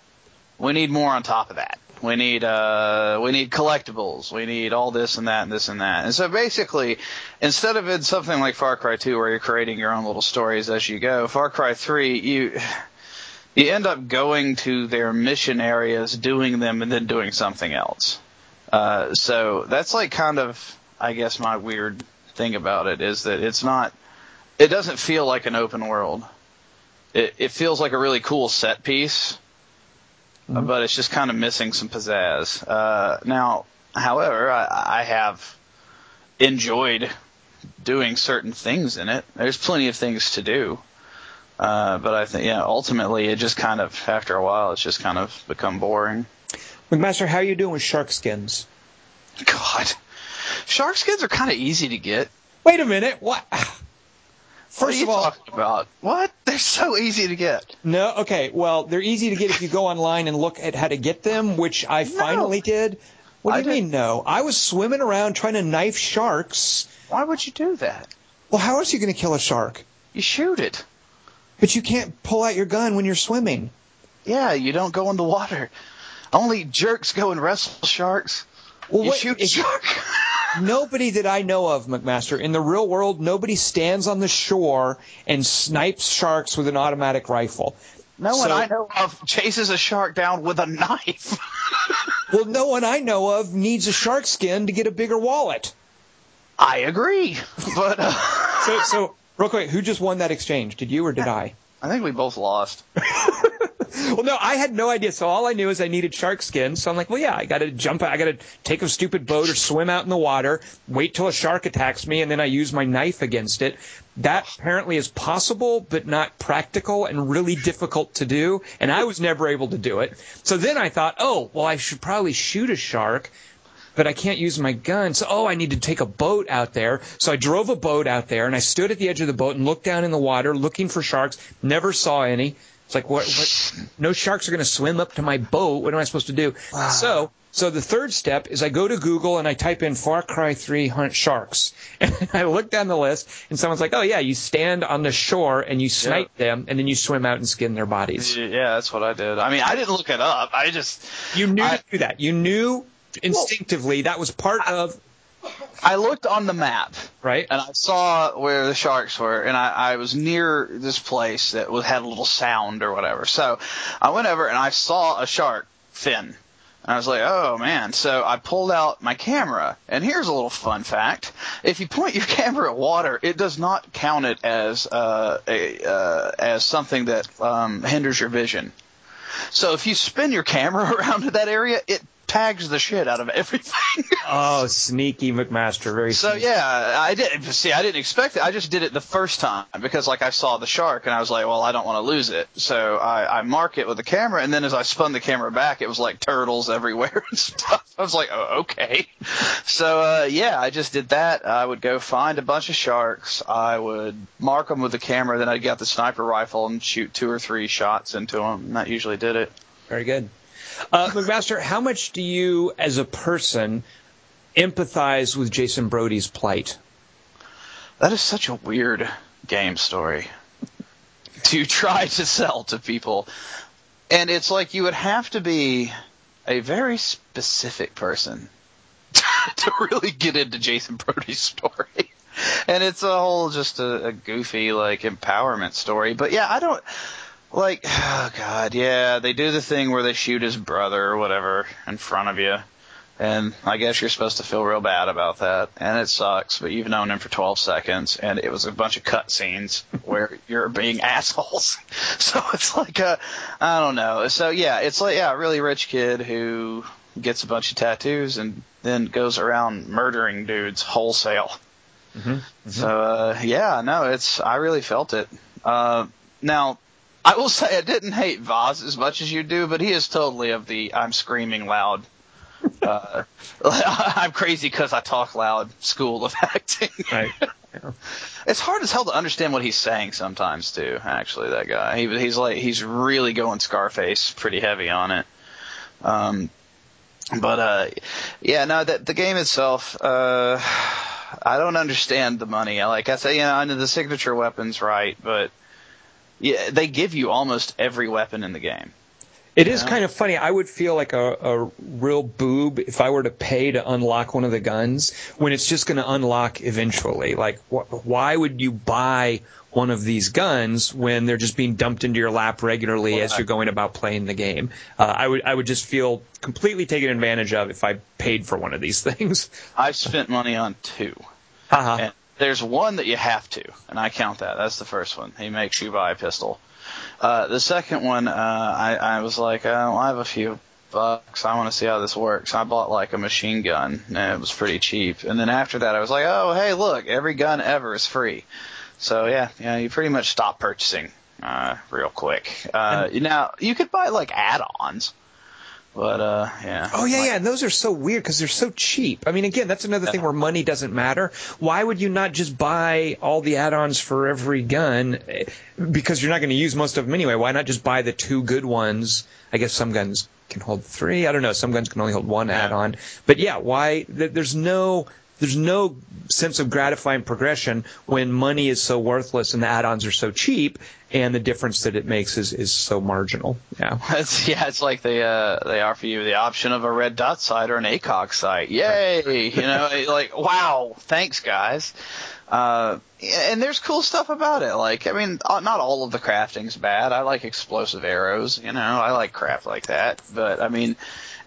We need more on top of that. We need collectibles. We need all this and that and this and that. And so basically, instead of in something like Far Cry 2 where you're creating your own little stories as you go, Far Cry 3, you end up going to their mission areas, doing them, and then doing something else. So that's kind of, I guess, my weird thing about it is that it doesn't feel like an open world. It feels like a really cool set piece. Mm-hmm. But it's just kind of missing some pizzazz. Now, however, I have enjoyed doing certain things in it. There's plenty of things to do. But I think, ultimately, it just kind of, after a while, it's just kind of become boring. McMaster, how are you doing with shark skins? God. Shark skins are kind of easy to get. Wait a minute. What? First of all, what are you talking about? What? They're so easy to get. No, okay. Well, they're easy to get if you go online and look at how to get them, which I finally did. What do you mean, no? I was swimming around trying to knife sharks. Why would you do that? Well, how else are you going to kill a shark? You shoot it. But you can't pull out your gun when you're swimming. Yeah, you don't go in the water. Only jerks go and wrestle sharks. Well, shoot a shark. Nobody that I know of, McMaster, in the real world, nobody stands on the shore and snipes sharks with an automatic rifle. No one I know of chases a shark down with a knife. Well, no one I know of needs a shark skin to get a bigger wallet. I agree. But So, real quick, who just won that exchange? Did you or did I? I think we both lost. Well, no, I had no idea. So all I knew is I needed shark skin. So I'm like, well, yeah, I got to jump out. I got to take a stupid boat or swim out in the water, wait till a shark attacks me, and then I use my knife against it. That apparently is possible but not practical and really difficult to do, and I was never able to do it. So then I thought, oh, well, I should probably shoot a shark, but I can't use my gun. So, I need to take a boat out there. So I drove a boat out there, and I stood at the edge of the boat and looked down in the water looking for sharks, never saw any. It's like, what? No sharks are going to swim up to my boat. What am I supposed to do? Wow. So the third step is I go to Google and I type in Far Cry 3 hunt sharks. And I look down the list, and someone's like, oh, yeah, you stand on the shore and you snipe them, and then you swim out and skin their bodies. Yeah, that's what I did. I mean, I didn't look it up. I just... You knew to do that. You knew instinctively that was part of... I looked on the map, right, and I saw where the sharks were, and I was near this place that had a little sound or whatever. So I went over, and I saw a shark fin, and I was like, oh, man. So I pulled out my camera, and here's a little fun fact. If you point your camera at water, it does not count it as something that hinders your vision. So if you spin your camera around to that area, it tags the shit out of everything. Oh, sneaky McMaster. Very sneaky. So, I did. See, I didn't expect it. I just did it the first time because, I saw the shark, and I was like, well, I don't want to lose it. So I mark it with the camera, and then as I spun the camera back, it was like turtles everywhere and stuff. I was like, oh, okay. So, I just did that. I would go find a bunch of sharks. I would mark them with the camera. Then I'd get the sniper rifle and shoot 2 or 3 shots into them, and that usually did it. Very good. McMaster, how much do you, as a person, empathize with Jason Brody's plight? That is such a weird game story to try to sell to people. And it's like you would have to be a very specific person to really get into Jason Brody's story. And it's a whole just a goofy, like, empowerment story. But, yeah, I don't – like, oh, God, yeah, they do the thing where they shoot his brother or whatever in front of you. And I guess you're supposed to feel real bad about that. And it sucks, but you've known him for 12 seconds, and it was a bunch of cutscenes where you're being assholes. So it's like a – I don't know. So, yeah, it's like, yeah, a really rich kid who gets a bunch of tattoos and then goes around murdering dudes wholesale. Mm-hmm. Mm-hmm. So, yeah, no, it's – I really felt it. Now, I will say I didn't hate Vaz as much as you do, but he is totally of the I'm screaming loud I'm crazy because I talk loud school of acting. Right. Yeah. It's hard as hell to understand what he's saying sometimes too, actually, that guy. He's like, he's really going Scarface pretty heavy on it. Yeah, no, the game itself, I don't understand the money. Like I say, you know, I know the signature weapon's right, but yeah, they give you almost every weapon in the game. It is kind of funny. I would feel like a real boob if I were to pay to unlock one of the guns when it's just going to unlock eventually. Like, why would you buy one of these guns when they're just being dumped into your lap regularly as you're going about playing the game? I would just feel completely taken advantage of if I paid for one of these things. I've spent money on two. Uh-huh. And there's one that you have to, and I count that. That's the first one. He makes you buy a pistol. The second one, I was like, well, I have a few bucks. I want to see how this works. I bought, like, a machine gun, and it was pretty cheap. And then after that, I was like, oh, hey, look, every gun ever is free. So, yeah, you pretty much stop purchasing real quick. Now, you could buy, like, add-ons. But, yeah. Oh, yeah, yeah, and those are so weird because they're so cheap. I mean, again, that's another thing where money doesn't matter. Why would you not just buy all the add-ons for every gun? Because you're not going to use most of them anyway. Why not just buy the two good ones? I guess some guns can hold three. I don't know. Some guns can only hold one add-on. But, yeah, why? There's no sense of gratifying progression when money is so worthless and the add-ons are so cheap, and the difference that it makes is so marginal. Yeah, it's like they offer you the option of a red dot sight or an ACOG sight. Yay! You know, like, wow, thanks, guys. And there's cool stuff about it. Like, I mean, not all of the crafting's bad. I like explosive arrows. You know, I like crap like that. But, I mean,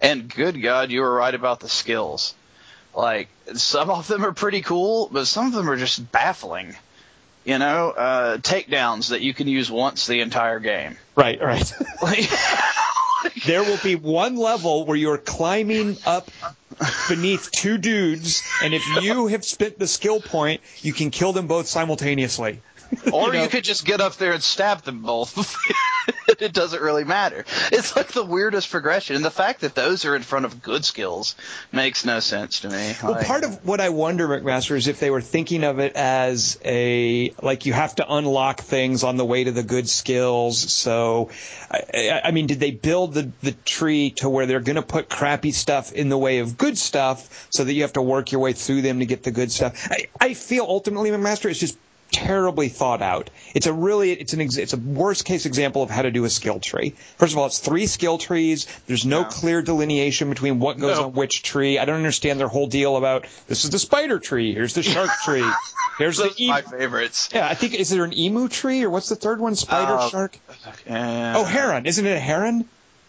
and good God, you were right about the skills. Like, some of them are pretty cool, but some of them are just baffling, you know, takedowns that you can use once the entire game. Right, right. There will be one level where you're climbing up beneath two dudes, and if you have spent the skill point, you can kill them both simultaneously. Or you know? You could just get up there and stab them both. It doesn't really matter. It's like the weirdest progression, and the fact that those are in front of good skills makes no sense to me. Well, like, part of what I wonder, McMaster, is if they were thinking of it as a, like, you have to unlock things on the way to the good skills. So, I mean, did they build the tree to where they're going to put crappy stuff in the way of good stuff so that you have to work your way through them to get the good stuff? I feel ultimately, McMaster, it's just terribly thought out. It's a worst case example of how to do a skill tree. First of all, it's three skill trees. There's no clear delineation between what goes on which tree. I don't understand their whole deal about this is the spider tree, here's the shark tree, here's the emu. My favorites. Yeah, I think, is there an emu tree or what's the third one? Spider shark? Heron. Isn't it a heron?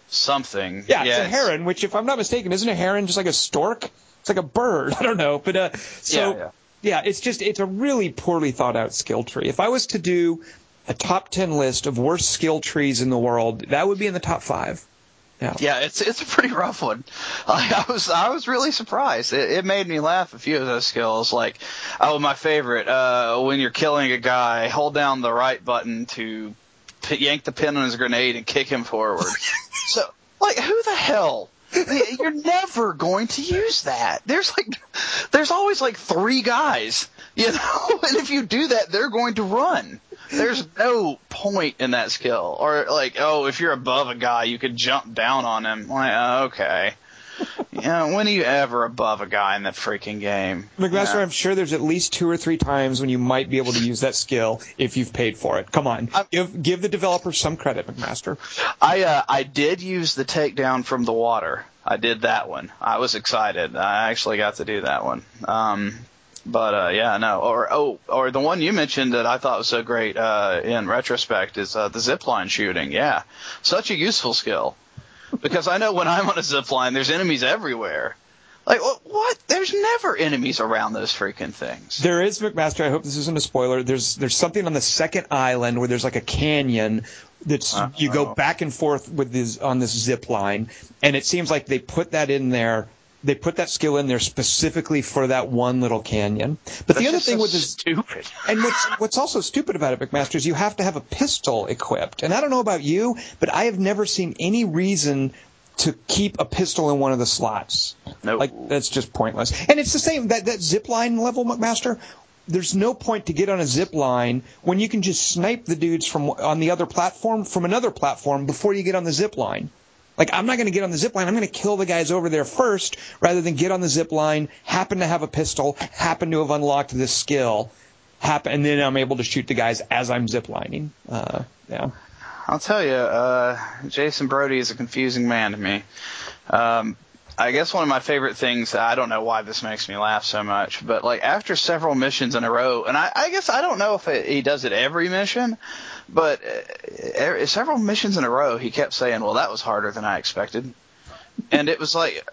Something. Yeah, yes. It's a heron. Which, if I'm not mistaken, isn't a heron just like a stork? It's like a bird. I don't know, but so. Yeah. Yeah, it's a really poorly thought out skill tree. If I was to do a top 10 list of worst skill trees in the world, that would be in the top 5. Yeah, it's a pretty rough one. I was really surprised. It made me laugh, a few of those skills. Like, oh, my favorite, when you're killing a guy, hold down the right button to yank the pin on his grenade and kick him forward. So, like, who the hell? You're never going to use that. There's always like three guys, you know, and if you do that, they're going to run. There's no point in that skill. Or like, oh, if you're above a guy, you could jump down on him. Like, okay. Yeah, when are you ever above a guy in that freaking game? Like, that's where I'm sure there's at least 2 or 3 times when you might be able to use that skill if you've paid for it. Come on. Give the developer some credit, McMaster. I did use the takedown from the water. I did that one. I was excited. I actually got to do that one. Or the one you mentioned that I thought was so great in retrospect is the zipline shooting. Yeah, such a useful skill. Because I know when I'm on a zipline, there's enemies everywhere. Like, what? There's never enemies around those freaking things. There is, McMaster. I hope this isn't a spoiler. There's something on the second island where there's like a canyon that's you go back and forth with on this zipline, and it seems like they put that in there. They put that skill in there specifically for that one little canyon. But the other thing with this, stupid. And what's also stupid about it, McMaster, is you have to have a pistol equipped. And I don't know about you, but I have never seen any reason to keep a pistol in one of the slots. No, like that's just pointless. And it's the same that zip line level, McMaster. There's no point to get on a zip line when you can just snipe the dudes from another platform before you get on the zip line. Like, I'm not going to get on the zip line. I'm going to kill the guys over there first rather than get on the zip line, happen to have a pistol, happen to have unlocked this skill, and then I'm able to shoot the guys as I'm ziplining. I'll tell you, Jason Brody is a confusing man to me. I guess one of my favorite things, I don't know why this makes me laugh so much, but like after several missions in a row, and I guess I don't know if he does it every mission, but several missions in a row, he kept saying, well, that was harder than I expected. And it was like,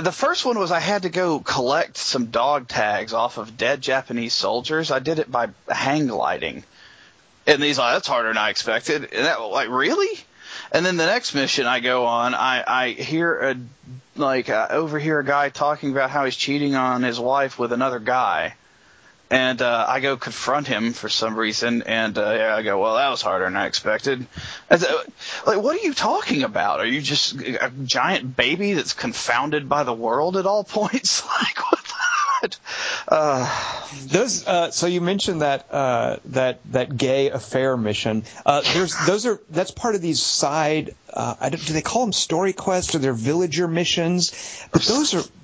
the first one was I had to go collect some dog tags off of dead Japanese soldiers. I did it by hang gliding. And he's like, that's harder than I expected. And that, like, really? And then the next mission I go on, I hear overhear a guy talking about how he's cheating on his wife with another guy, and I go confront him for some reason, and I go, well, that was harder than I expected. What are you talking about? Are you just a giant baby that's confounded by the world at all points? Like, what? So you mentioned that gay affair mission. That's part of these side. Do they call them story quests or they're villager missions? But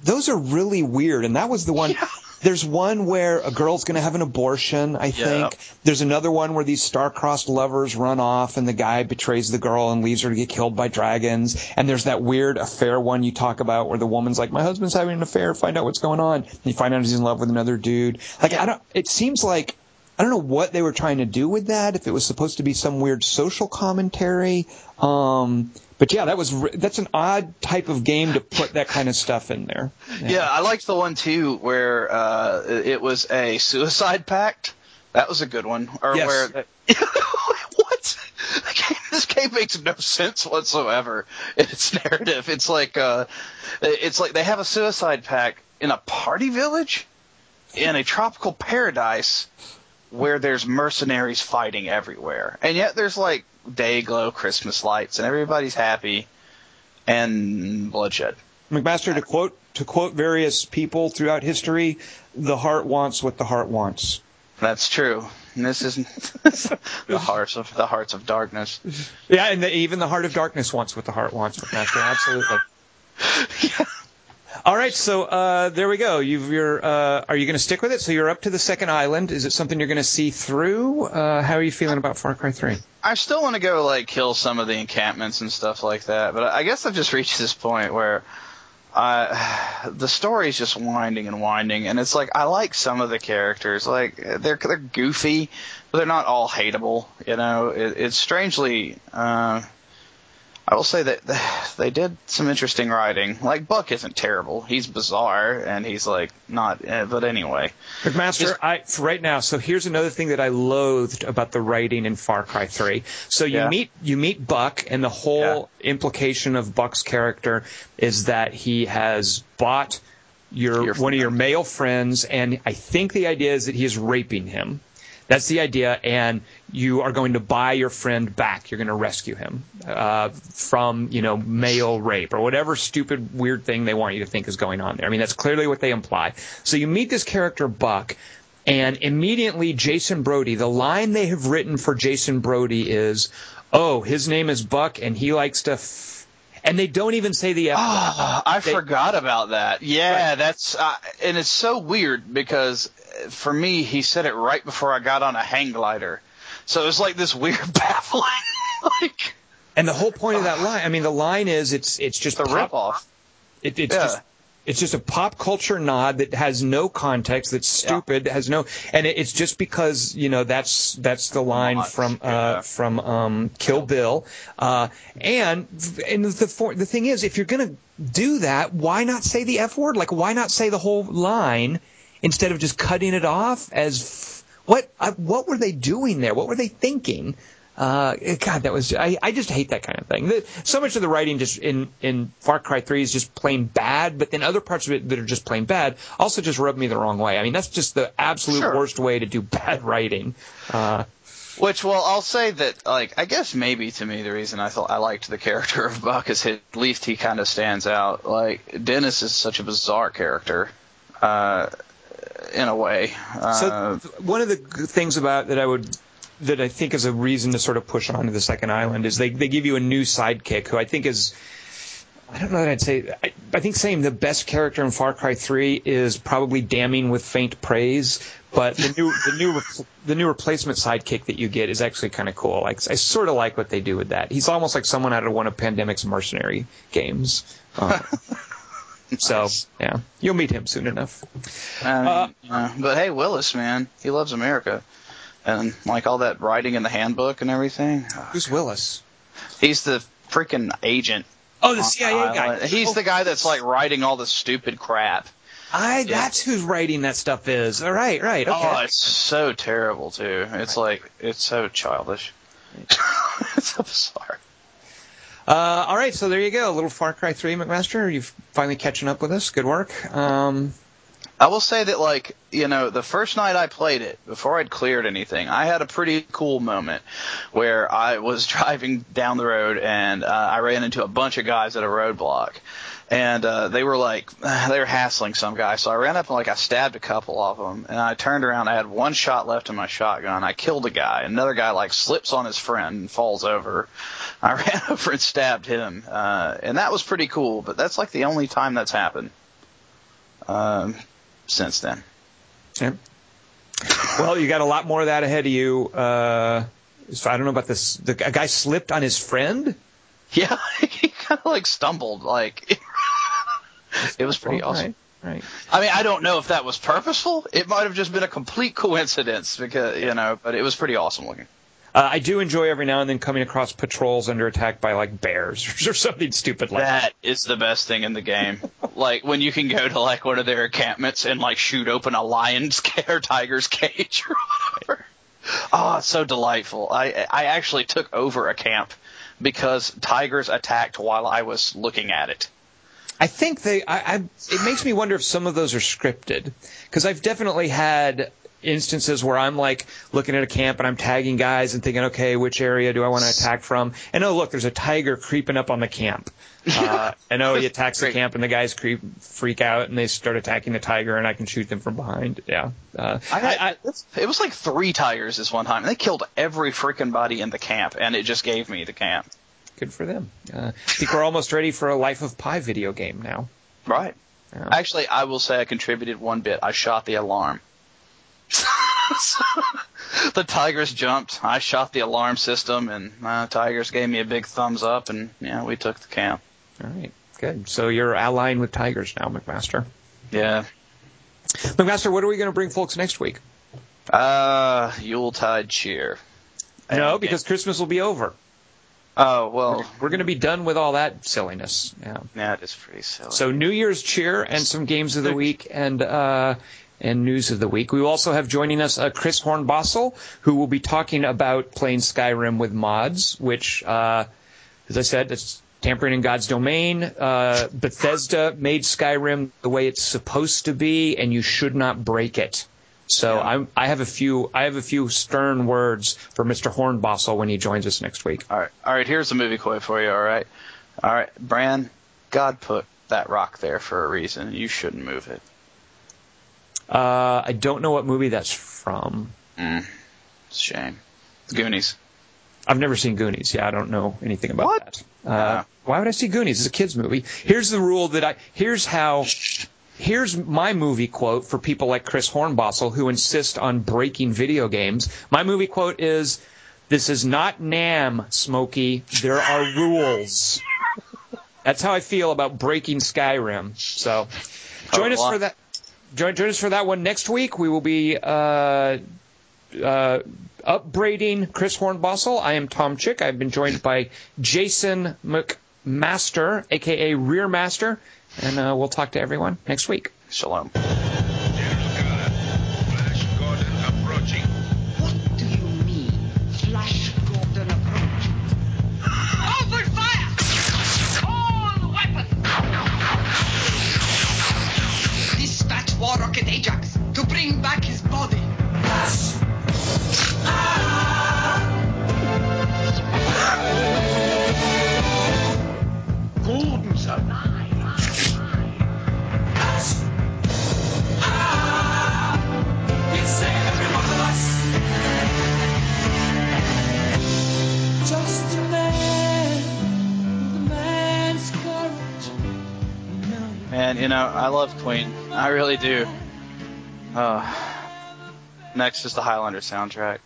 those are really weird. And that was the one. Yeah. There's one where a girl's going to have an abortion, I think. Yeah. There's another one where these star-crossed lovers run off and the guy betrays the girl and leaves her to get killed by dragons. And there's that weird affair one you talk about where the woman's like, my husband's having an affair, find out what's going on. And you find out he's in love with another dude. Like, it seems like, I don't know what they were trying to do with that, if it was supposed to be some weird social commentary. But yeah, that's an odd type of game to put that kind of stuff in there. Yeah, I liked the one too where it was a suicide pact. That was a good one. Or yes. What? This game makes no sense whatsoever in its narrative. It's like they have a suicide pact in a party village in a tropical paradise where there's mercenaries fighting everywhere, and yet there's like day glow Christmas lights and everybody's happy and bloodshed. McMaster, to quote various people throughout history, the heart wants what the heart wants. That's true. And this isn't the hearts of darkness. Yeah, and even the heart of darkness wants what the heart wants, McMaster. Absolutely. Yeah. All right, so there we go. Are you going to stick with it? So you're up to the second island. Is it something you're going to see through? How are you feeling about Far Cry 3? I still want to go kill some of the encampments and stuff like that, but I guess I've just reached this point where the story is just winding and winding, and it's like I like some of the characters. Like they're goofy, but they're not all hateable. You know, it's strangely. I will say that they did some interesting writing. Like, Buck isn't terrible. He's bizarre, and he's, not... but anyway. McMaster, right now, so here's another thing that I loathed about the writing in Far Cry 3. So you meet Buck, and the whole implication of Buck's character is that he has bought one of your male friends, and I think the idea is that he is raping him. That's the idea, and you are going to buy your friend back. You're going to rescue him from, male rape or whatever stupid, weird thing they want you to think is going on there. I mean, that's clearly what they imply. So you meet this character, Buck, and immediately Jason Brody, the line they have written for Jason Brody is, oh, his name is Buck, and he likes to... And they don't even say the F. Oh, I forgot about that. Yeah, right. And it's so weird because for me, he said it right before I got on a hang glider. So it was like this weird baffling. And the whole point of that line, I mean, the line is it's just a ripoff. It's just a pop culture nod that has no context, that's stupid, and it's just because, you know, that's the line from Kill Bill. And the thing is, if you're going to do that, why not say the F word? Like, why not say the whole line instead of just cutting it off as what were they doing there? What were they thinking? God, that was I just hate that kind of thing. So much of the writing just in Far Cry 3 is just plain bad, but then other parts of it that are just plain bad also just rub me the wrong way. I mean, that's just the absolute worst way to do bad writing. I'll say that, like, I guess maybe to me the reason I thought I liked the character of Buck is at least he kind of stands out. Like, Dennis is such a bizarre character. In a way. So one of the things about that I think is a reason to sort of push on to the second island is they give you a new sidekick who I think is, I don't know that I'd say, I think saying the best character in Far Cry 3 is probably damning with faint praise, but the new replacement sidekick that you get is actually kind of cool. Like, I sort of like what they do with that. He's almost like someone out of one of Pandemic's mercenary games. So, yeah, you'll meet him soon enough. But hey, Willis, man, he loves America. And, like, all that writing in the handbook and everything. Who's Willis? He's the freaking agent. Oh, the CIA guy. He's the guy that's, like, writing all the stupid crap. That's who's writing that stuff is. All right, right, okay. Oh, it's so terrible, too. It's, like, it's so childish. It's so bizarre. All right, so there you go. A little Far Cry 3, McMaster. You're finally catching up with us. Good work. I will say that, like, you know, the first night I played it, before I'd cleared anything, I had a pretty cool moment where I was driving down the road and I ran into a bunch of guys at a roadblock. And they were hassling some guy. So I ran up and, like, I stabbed a couple of them. And I turned around. I had one shot left in my shotgun. I killed a guy. Another guy, like, slips on his friend and falls over. I ran over and stabbed him. And that was pretty cool. But that's, like, the only time that's happened. Since then. Yeah. Well, you got a lot more of that ahead of you. So I don't know about this. A guy slipped on his friend? Yeah, he kind of like stumbled. Like, it was pretty awesome. Right. I mean, I don't know if that was purposeful. It might have just been a complete coincidence because, you know, but it was pretty awesome looking. I do enjoy every now and then coming across patrols under attack by, like, bears or something stupid like that. That is the best thing in the game. Like, when you can go to, like, one of their encampments and, like, shoot open a lion's or tiger's cage or whatever. Oh, it's so delightful. I actually took over a camp because tigers attacked while I was looking at it. I think it makes me wonder if some of those are scripted, because I've definitely had instances where I'm like looking at a camp and I'm tagging guys and thinking, okay, which area do I want to attack from? And oh, look, there's a tiger creeping up on the camp. And oh, he attacks the camp and the guys freak out and they start attacking the tiger and I can shoot them from behind. Yeah. It was like 3 tigers this one time and they killed every freaking body in the camp and it just gave me the camp. Good for them. I think we're almost ready for a Life of Pi video game now. Right. Yeah. Actually, I will say I contributed one bit. I shot the alarm. The tigers jumped. I shot the alarm system, and tigers gave me a big thumbs up, and yeah, we took the camp. All right, good. So you're allying with tigers now, McMaster. Yeah, McMaster. What are we going to bring folks next week? Yuletide cheer. No, because Christmas will be over. Oh, well. We're going to be done with all that silliness. Yeah, that is pretty silly. So New Year's cheer and some games of the week and news of the week. We also have joining us Chris Hornbostel, who will be talking about playing Skyrim with mods, which, as I said, it's tampering in God's domain. Bethesda made Skyrim the way it's supposed to be, and you should not break it. So yeah. I have a few stern words for Mr. Hornbostel when he joins us next week. All right. Here's a movie quote for you. All right. Bran, God put that rock there for a reason. You shouldn't move it. I don't know what movie that's from. It's a shame. The Goonies. I've never seen Goonies. Yeah, I don't know anything about that. Why would I see Goonies? It's a kids movie. Here's the rule that I here's my movie quote for people like Chris Hornbostel who insist on breaking video games. My movie quote is, "This is not NAMM, Smokey. There are rules." That's how I feel about breaking Skyrim. So, join us for that. Join us for that one next week. We will be upbraiding Chris Hornbostel. I am Tom Chick. I've been joined by Jason McMaster, aka Rear Master, and we'll talk to everyone next week. Shalom. War Rocket Ajax to bring back his body. Gordon's alive. It's there, every one of us. Just a man with a man's courage. Man, you know, I love Queen. I really do. Next is the Highlander soundtrack.